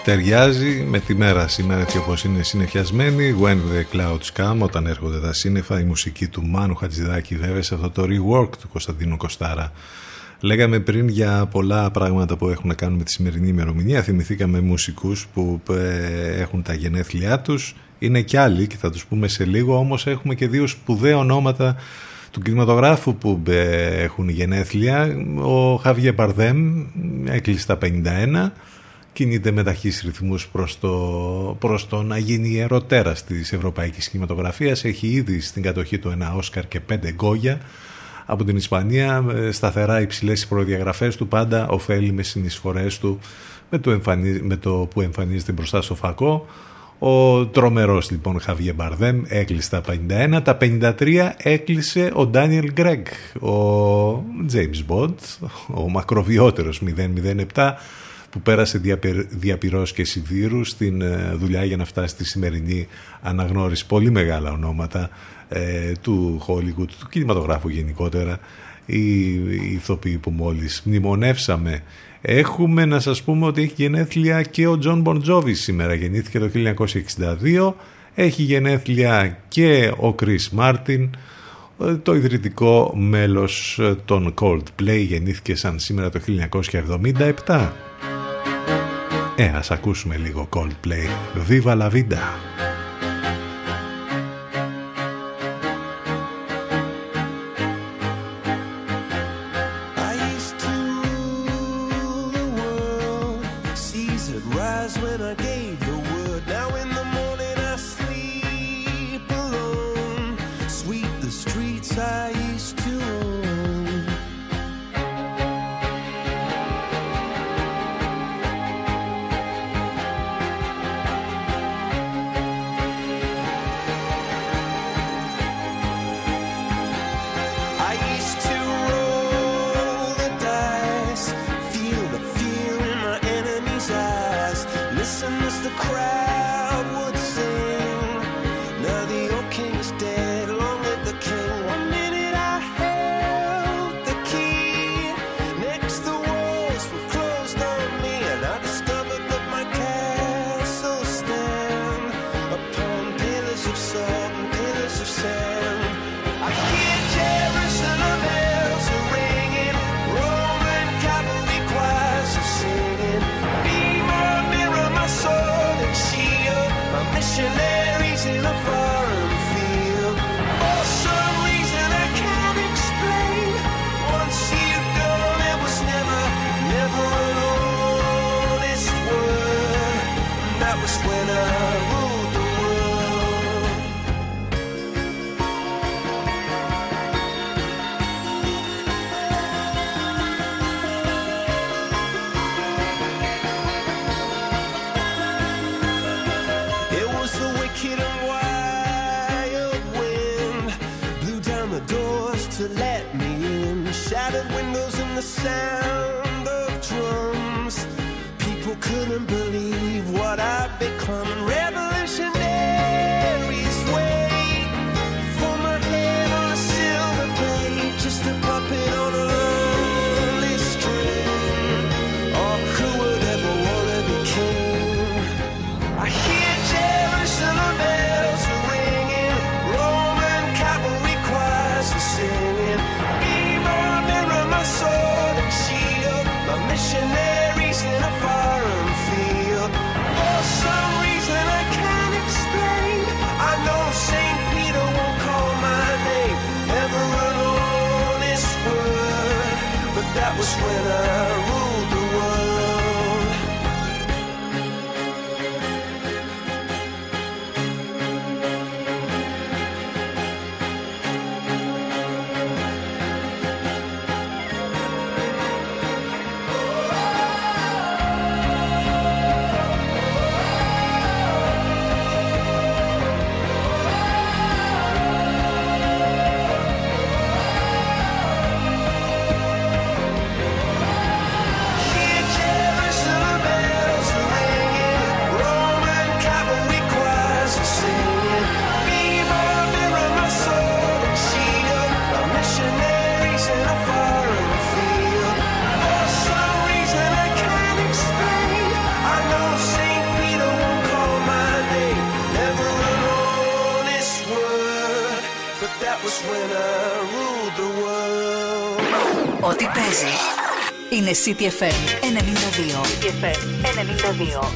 Ταιριάζει με τη μέρα σήμερα έτσι όπως είναι συνεφιασμένη. When the clouds come, όταν έρχονται τα σύννεφα, η μουσική του Μάνου Χατζηδάκη βέβαια σε αυτό το rework του Κωνσταντίνου Κοστάρα Λέγαμε πριν για πολλά πράγματα που έχουν να κάνουν με τη σημερινή ημερομηνία. Θυμηθήκαμε μουσικούς που έχουν τα γενέθλιά τους. Είναι κι άλλοι και θα τους πούμε σε λίγο. Όμως έχουμε και δύο σπουδαία ονόματα του κινηματογράφου που έχουν γενέθλια. Ο Χαβιέ Μπαρδέμ έκλεισε τα πενήντα ένα. Κινείται με ταχύς ρυθμούς προς το, προς το να γίνει ερωτέρας της ευρωπαϊκής κινηματογραφίας. Έχει ήδη στην κατοχή του ένα Όσκαρ και πέντε Γκόγια από την Ισπανία. Σταθερά υψηλές οι προδιαγραφές του, πάντα ωφέλει με συνεισφορές του, με το, εμφανι... με το που εμφανίζεται μπροστά στο φακό. Ο τρομερός λοιπόν Χαβιέ Μπαρδέμ έκλεισε τα πενήντα ένα. Τα πενήντα τρία έκλεισε ο Ντάνιελ Γκρέγκ, ο James Bond, ο μακροβιότερος μηδέν μηδέν επτά, που πέρασε διαπυρός και σιδήρου στην δουλειά για να φτάσει στη σημερινή αναγνώριση. Πολύ μεγάλα ονόματα ε, του Hollywood, του κινηματογράφου γενικότερα, οι, οι ηθοποιοί που μόλις μνημονεύσαμε. Έχουμε να σας πούμε ότι έχει γενέθλια και ο Τζον Μπον Τζόβι σήμερα, γεννήθηκε το χίλια εννιακόσια εξήντα δύο. Έχει γενέθλια και ο Κρίς Μάρτιν, το ιδρυτικό μέλος των Coldplay, γεννήθηκε σαν σήμερα το χίλια εννιακόσια εβδομήντα επτά. Ε, ας ακούσουμε λίγο Coldplay. Viva la vida. Ό,τι παίζει είναι City εφ εμ ενενήντα δύο. City εφ εμ ενενήντα δύο.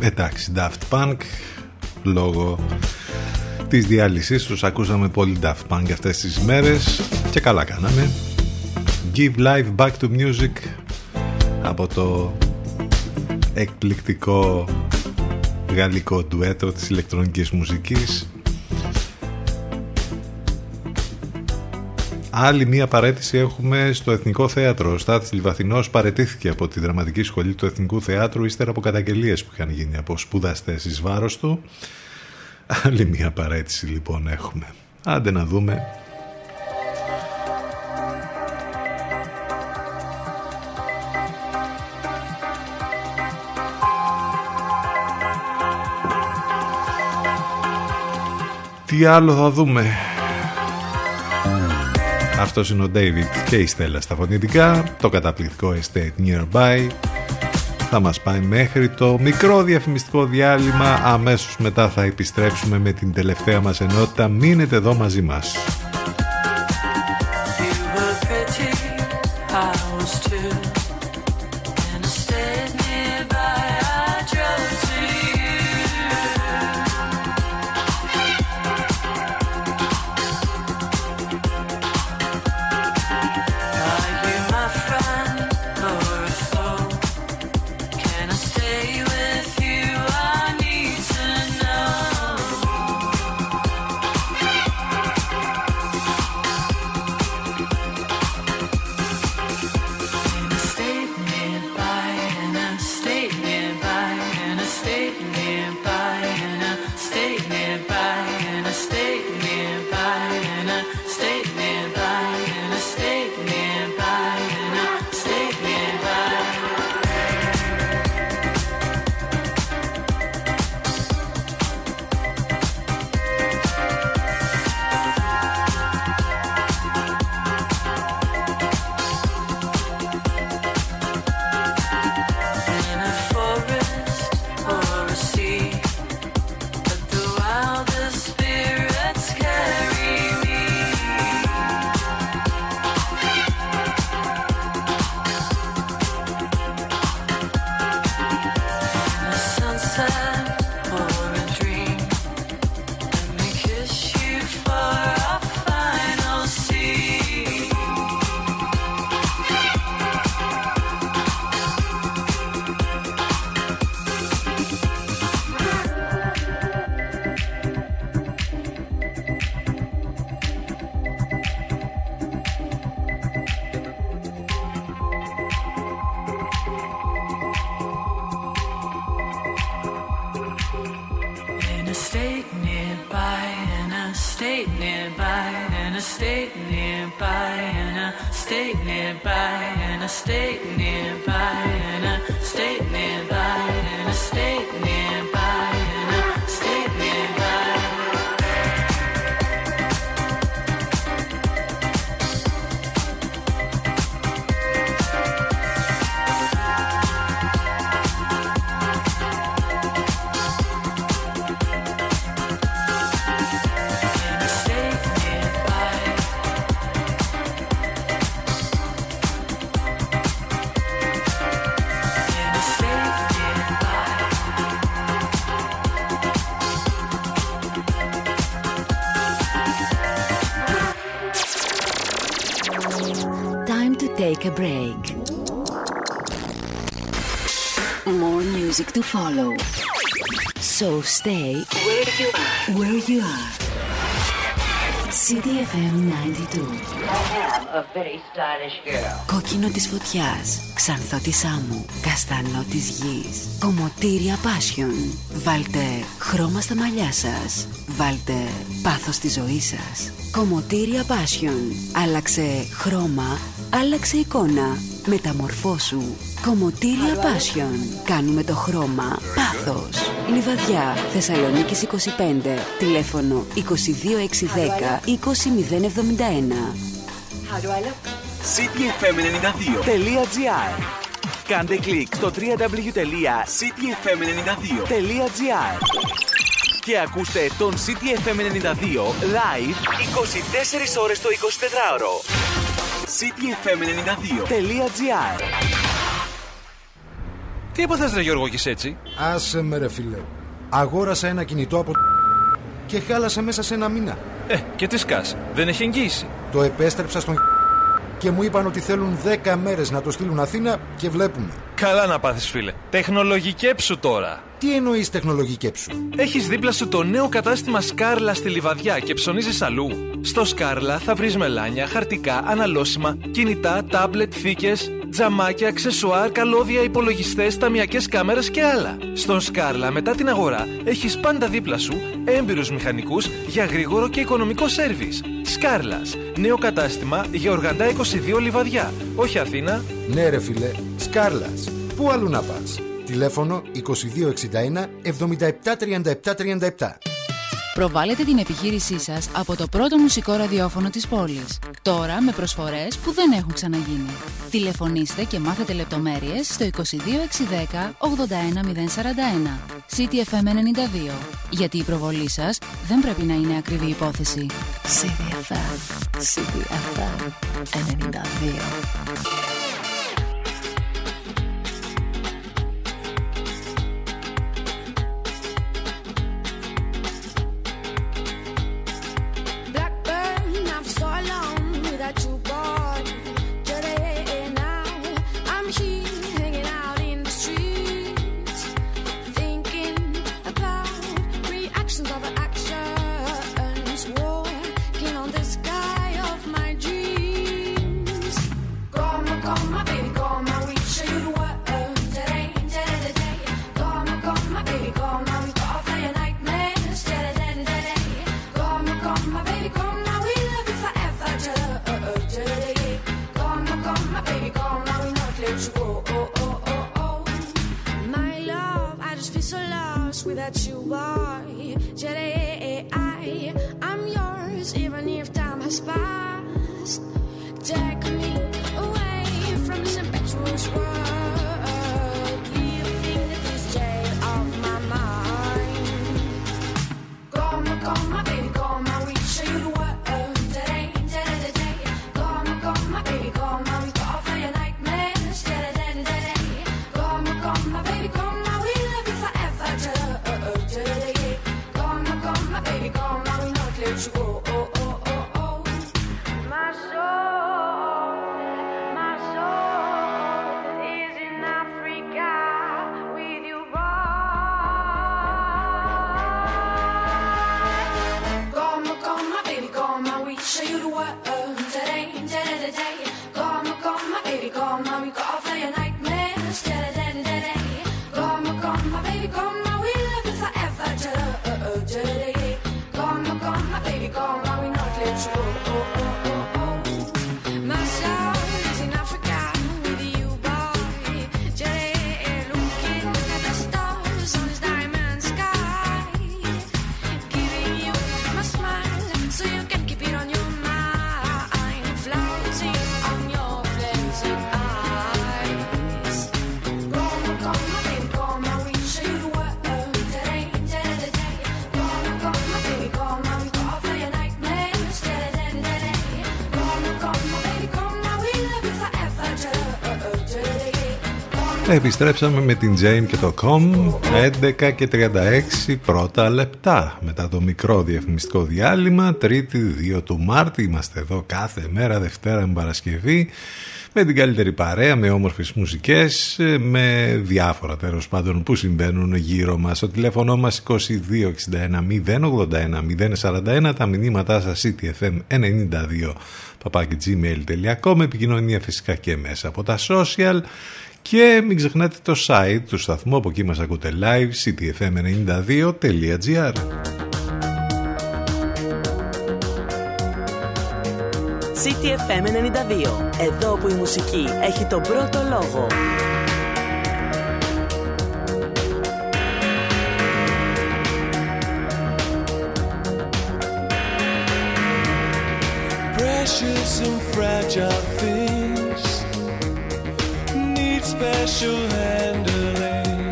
Εντάξει, Daft Punk, λόγω της διάλυσης τους ακούσαμε πολύ Daft Punk αυτές τις μέρες και καλά κάναμε. Give life back to music από το εκπληκτικό γαλλικό ντουέτο της ηλεκτρονικής μουσικής. Άλλη μία παραίτηση έχουμε στο Εθνικό Θέατρο. Ο Στάθης Λιβαθινός παραιτήθηκε από τη Δραματική Σχολή του Εθνικού Θεάτρου ύστερα από καταγγελίες που είχαν γίνει από σπουδαστές εις βάρος του. Άλλη μία παραίτηση λοιπόν έχουμε. Άντε να δούμε. Τι άλλο θα δούμε. Αυτός είναι ο David και η Στέλλα στα φωνητικά, το καταπληκτικό Estate Nearby θα μας πάει μέχρι το μικρό διαφημιστικό διάλειμμα. Αμέσως μετά θα επιστρέψουμε με την τελευταία μας ενότητα. Μείνετε εδώ μαζί μας. To follow. So stay where you are. Where you are. City εφ εμ ενενήντα δύο. I am a very stylish girl. Κόκκινο της φωτιάς, ξανθό της άμμου, καστανό της γης, κομμωτήρια passion. Βάλτε χρώμα στα μαλλιά σας. Βάλτε πάθος στη ζωή σας. Κομμωτήρια passion. Άλλαξε χρώμα, άλλαξε εικόνα. Μεταμορφώσου. Κομμωτήρια Passion. Κάνουμε το χρώμα πάθος. Λιβαδιά, Θεσσαλονίκης είκοσι πέντε. Τηλέφωνο είκοσι δύο έξι δέκα είκοσι μηδέν εβδομήντα ένα. ctfm92.gr. Κάντε κλικ στο double-u double-u double-u τελεία σι τι εφ εμ ενενήντα δύο τελεία τζι άρ και ακούστε τον σι τι εφ εμ ενενήντα δύο live είκοσι τέσσερις ώρες το εικοσιτετράωρο. σι τι εφ εμ ενενήντα δύο τελεία τζι άρ. Τι έπαθες ρε Γιώργο και έτσι? Άσε με ρε φίλε. Αγόρασα ένα κινητό από και χάλασε μέσα σε ένα μήνα. Ε, και τι σκάς, δεν έχει εγγύηση? Το επέστρεψα στον και μου είπαν ότι θέλουν δέκα μέρες να το στείλουν Αθήνα και βλέπουμε. Καλά να πάθεις φίλε. Τεχνολογικέψου τώρα. Τι εννοείς τεχνολογικέψου? Έχεις δίπλα σου το νέο κατάστημα Σκάρλα στη Λιβαδιά και ψωνίζεις αλλού? Στο Σκάρλα θα βρεις μελάνια, χαρτικά, αναλώσιμα, κινητά, τάμπλετ, θήκες, τζαμάκια, αξεσουάρ, καλώδια, υπολογιστές, ταμιακές κάμερες και άλλα. Στον Σκάρλα, μετά την αγορά, έχεις πάντα δίπλα σου έμπειρους μηχανικούς για γρήγορο και οικονομικό σέρβις. Σκάρλας, νέο κατάστημα για Οργαντά είκοσι δύο Λιβαδιά, όχι Αθήνα. Ναι ρε φίλε, Σκάρλας, πού αλλού να πας? Τηλέφωνο είκοσι δύο εξήντα ένα εβδομήντα επτά τριάντα επτά τριάντα επτά. Προβάλλετε την επιχείρησή σας από το πρώτο μουσικό ραδιόφωνο της πόλης. Τώρα με προσφορές που δεν έχουν ξαναγίνει. Τηλεφωνήστε και μάθετε λεπτομέρειες στο είκοσι δύο εξακόσια δέκα ογδόντα ένα μηδέν σαράντα ένα. City εφ εμ ενενήντα δύο. Γιατί η προβολή σας δεν πρέπει να είναι ακριβή υπόθεση. City εφ εμ, City εφ εμ ενενήντα δύο. Επιστρέψαμε με την Jane και το Com. Έντεκα και τριάντα έξι πρώτα λεπτά μετά το μικρό διαφημιστικό διάλειμμα. Τρίτη δύο του Μάρτη. Είμαστε εδώ κάθε μέρα, Δευτέρα με Παρασκευή, με την καλύτερη παρέα, με όμορφες μουσικές, με διάφορα τέλος πάντων που συμβαίνουν γύρω μας. Το τηλέφωνο μας είκοσι δύο εξήντα ένα μηδέν ογδόντα ένα μηδέν σαράντα ένα. Τα μηνύματά σας ctfm92 παπάκι gmail.com. Επικοινωνία φυσικά και μέσα από τα social. Και μην ξεχνάτε το site του σταθμού, από εκεί μας ακούτε live, σι τι εφ εμ ενενήντα δύο τελεία τζι άρ. σι τι εφ εμ ενενήντα δύο, εδώ που η μουσική έχει τον πρώτο λόγο. Precious and fragile things special handling.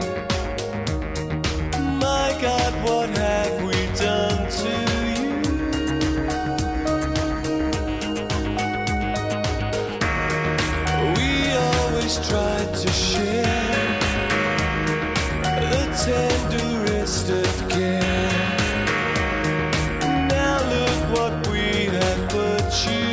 My God, what have we done to you? We always tried to share the tenderest of care. Now look what we have put you.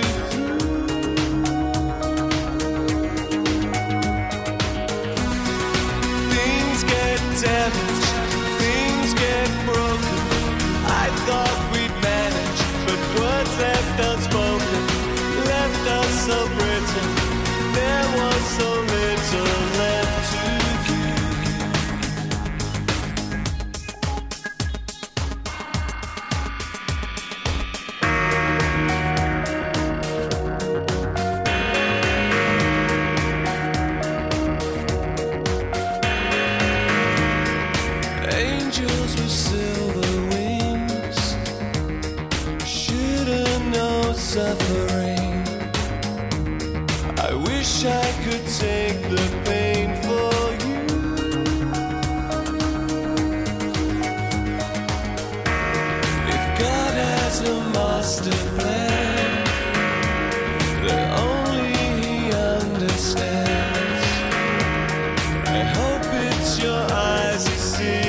Left us so written, there was so little left. suffering. I wish I could take the pain for you. If God has a master plan that only He understands, I hope it's your eyes you see.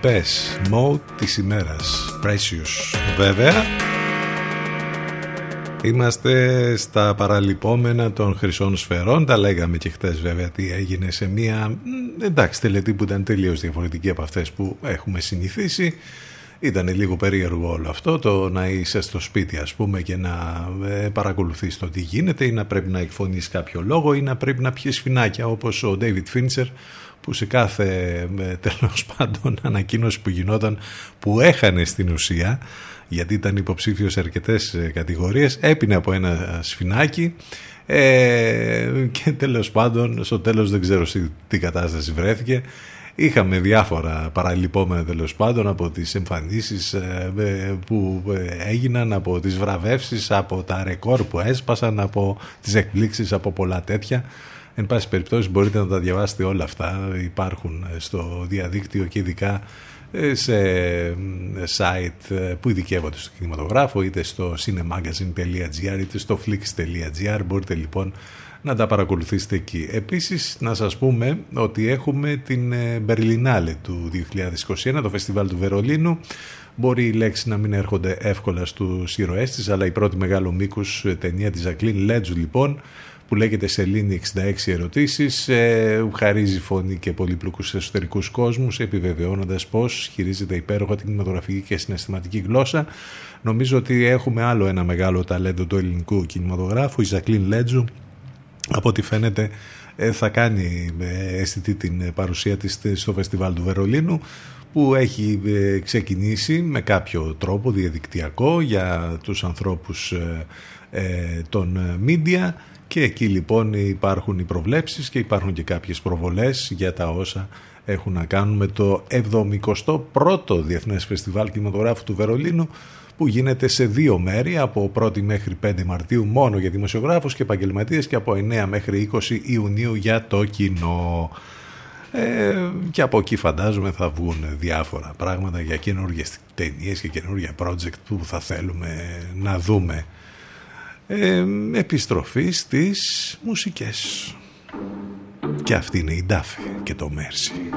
Πες, mode της ημέρας. Precious. Βέβαια είμαστε στα παραλυπόμενα των χρυσών σφαιρών. Τα λέγαμε και χτες βέβαια τι έγινε σε μια, εντάξει, τελετή που ήταν τελείως διαφορετική από αυτές που έχουμε συνηθίσει. Ήταν λίγο περίεργο όλο αυτό, το να είσαι στο σπίτι ας πούμε και να ε, παρακολουθείς το τι γίνεται, ή να πρέπει να εκφωνείς κάποιο λόγο, ή να πρέπει να πιείς φινάκια όπως ο David Fincher, που σε κάθε τέλος πάντων ανακοίνωση που γινόταν, που έχανε στην ουσία γιατί ήταν υποψήφιος σε αρκετές κατηγορίες, έπινε από ένα σφινάκι ε, και τέλος πάντων στο τέλος δεν ξέρω σε τι κατάσταση βρέθηκε. Είχαμε διάφορα παραλυπόμενα τέλος πάντων από τις εμφανίσεις ε, που έγιναν, από τις βραβεύσεις, από τα ρεκόρ που έσπασαν, από τις εκπλήξεις, από πολλά τέτοια. Εν πάση περιπτώσει μπορείτε να τα διαβάσετε όλα αυτά, υπάρχουν στο διαδίκτυο και ειδικά σε site που ειδικεύονται στο κινηματογράφο, είτε στο cinemagazine.gr είτε στο flix.gr, μπορείτε λοιπόν να τα παρακολουθήσετε εκεί. Επίσης να σας πούμε ότι έχουμε την Berlinale του δύο χιλιάδες είκοσι ένα, το Φεστιβάλ του Βερολίνου. Μπορεί οι λέξεις να μην έρχονται εύκολα στους ήρωές της, αλλά η πρώτη μεγάλο μήκους ταινία της Jacqueline Lentzou λοιπόν, που λέγεται Σελήνη εξήντα έξι ερωτήσεις, ε, χαρίζει φωνή και πολύπλοκους εσωτερικούς κόσμους, επιβεβαιώνοντας πως χειρίζεται υπέροχα την κινηματογραφική και συναισθηματική γλώσσα. Νομίζω ότι έχουμε άλλο ένα μεγάλο ταλέντο του ελληνικού κινηματογράφου. Η Jacqueline Lentzou, από ό,τι φαίνεται, θα κάνει αισθητή την παρουσία της στο Φεστιβάλ του Βερολίνου, που έχει ξεκινήσει με κάποιο τρόπο διαδικτυακό για τους ανθρώπους ε, των media. Και εκεί λοιπόν υπάρχουν οι προβλέψεις και υπάρχουν και κάποιες προβολές για τα όσα έχουν να κάνουν με το εβδομηκοστό πρώτο Διεθνές Φεστιβάλ Κινηματογράφου του Βερολίνου, που γίνεται σε δύο μέρη, από πρώτη μέχρι πέντε Μαρτίου μόνο για δημοσιογράφους και επαγγελματίες, και από εννέα μέχρι είκοσι Ιουνίου για το κοινό. Ε, και από εκεί φαντάζομαι θα βγουν διάφορα πράγματα για καινούργιες ταινίες και καινούργια project που θα θέλουμε να δούμε. Ε, επιστροφή στις μουσικές. Και αυτή είναι η Ντάφη και το Mercy.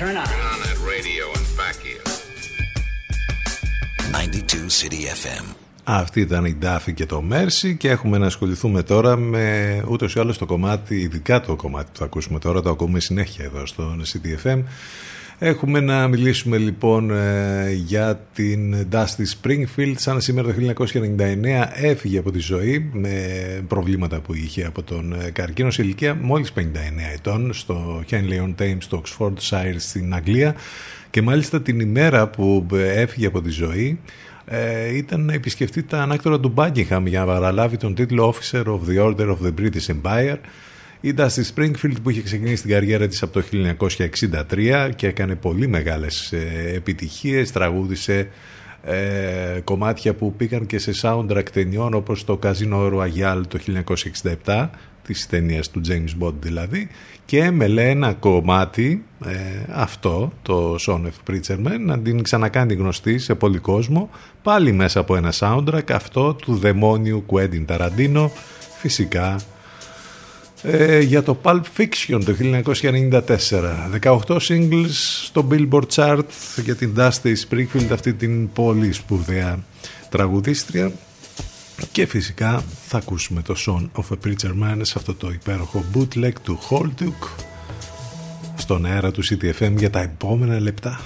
Turn on. Turn on that radio and back here. ενενήντα δύο City εφ εμ. Αυτή ήταν η Ντάφη και το Μέρση, και έχουμε να ασχοληθούμε τώρα με ούτως ή άλλως το κομμάτι, ειδικά το κομμάτι που θα ακούσουμε τώρα, το ακούμε συνέχεια εδώ στο City εφ εμ. Έχουμε να μιλήσουμε λοιπόν για την Dusty Springfield. Σαν σήμερα το χίλια εννιακόσια ενενήντα εννέα έφυγε από τη ζωή με προβλήματα που είχε από τον καρκίνο σε ηλικία μόλις πενήντα εννέα ετών στο Henley on Thames, στο Oxfordshire στην Αγγλία, και μάλιστα την ημέρα που έφυγε από τη ζωή ήταν να επισκεφτεί τα ανάκτορα του Buckingham για να παραλάβει τον τίτλο Officer of the Order of the British Empire. Η Dusty Springfield, που είχε ξεκινήσει την καριέρα της από το χίλια εννιακόσια εξήντα τρία και έκανε πολύ μεγάλες επιτυχίες, τραγούδισε ε, κομμάτια που πήγαν και σε soundtrack ταινιών όπως το Casino Royale το χίλια εννιακόσια εξήντα επτά, της ταινίας του James Bond δηλαδή, και έμελε ένα κομμάτι, ε, αυτό το Son of Preacher Man, να την ξανακάνει γνωστή σε πολύ κόσμο, πάλι μέσα από ένα soundtrack, αυτό του δαιμόνιου Quentin Tarantino φυσικά. Ε, για το Pulp Fiction το χίλια εννιακόσια ενενήντα τέσσερα, δεκαοκτώ singles στο Billboard Chart για την Dusty Springfield, αυτή την πολύ σπουδαία τραγουδίστρια, και φυσικά θα ακούσουμε το Son of a Preacher Man σε αυτό το υπέροχο bootleg του Holduke στον αέρα του σι τι εφ εμ για τα επόμενα λεπτά.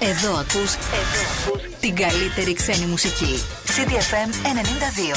Εδώ ακούς, εδώ ακούς την καλύτερη ξένη μουσική. City εφ εμ ενενήντα δύο.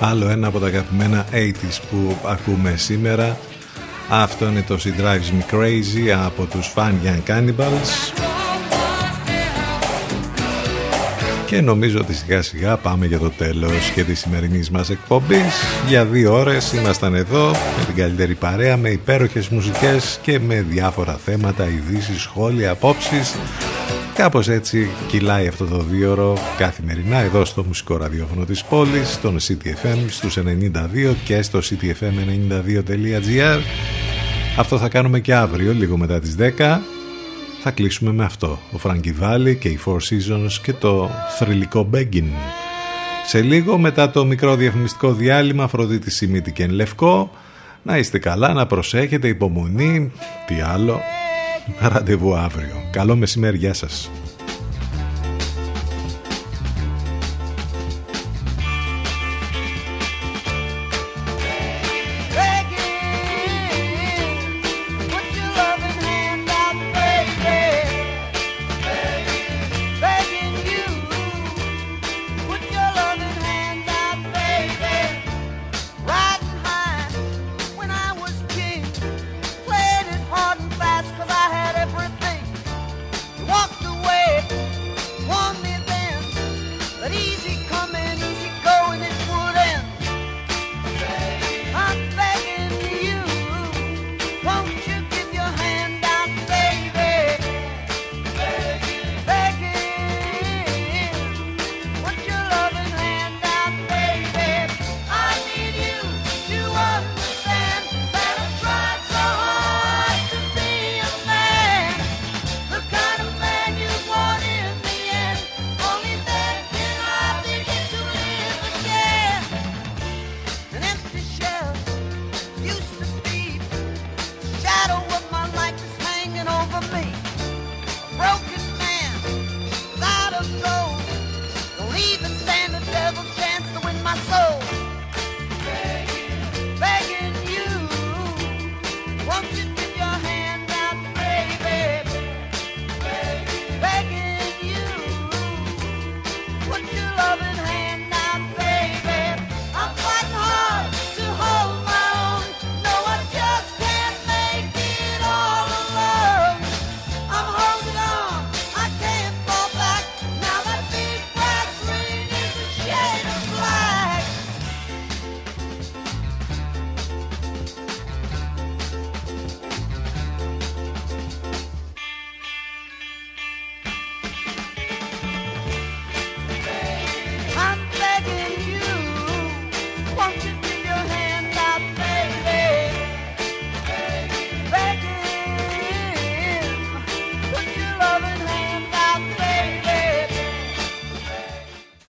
Άλλο ένα από τα αγαπημένα ογδόντα που ακούμε σήμερα. Αυτό είναι το She Drives Me Crazy από τους Fun Young Cannibals. Και νομίζω ότι σιγά σιγά πάμε για το τέλος και της σημερινής μας εκπομπής. Για δύο ώρες ήμασταν εδώ με την καλύτερη παρέα, με υπέροχες μουσικές και με διάφορα θέματα, ειδήσεις, σχόλια, απόψεις. Κάπως έτσι κυλάει αυτό το δίωρο καθημερινά εδώ στο μουσικό ραδιόφωνο της πόλης, στον City εφ εμ, στους ενενήντα δύο και στο ctfm92.gr. Αυτό θα κάνουμε και αύριο, λίγο μετά τις δέκα. Θα κλείσουμε με αυτό. Ο Φραγκι Βάλι και οι Four Seasons και το θρυλικό Beggin. Σε λίγο μετά το μικρό διαφημιστικό διάλειμμα, Αφροδίτη Σιμίτη και Εν Λευκό. Να είστε καλά, να προσέχετε, υπομονή, τι άλλο... Ραντεβού αύριο. Καλό μεσημέρι, γεια σας. Walked away. for me, a broken man without a soul. Don't even stand a devil's chance to win my soul.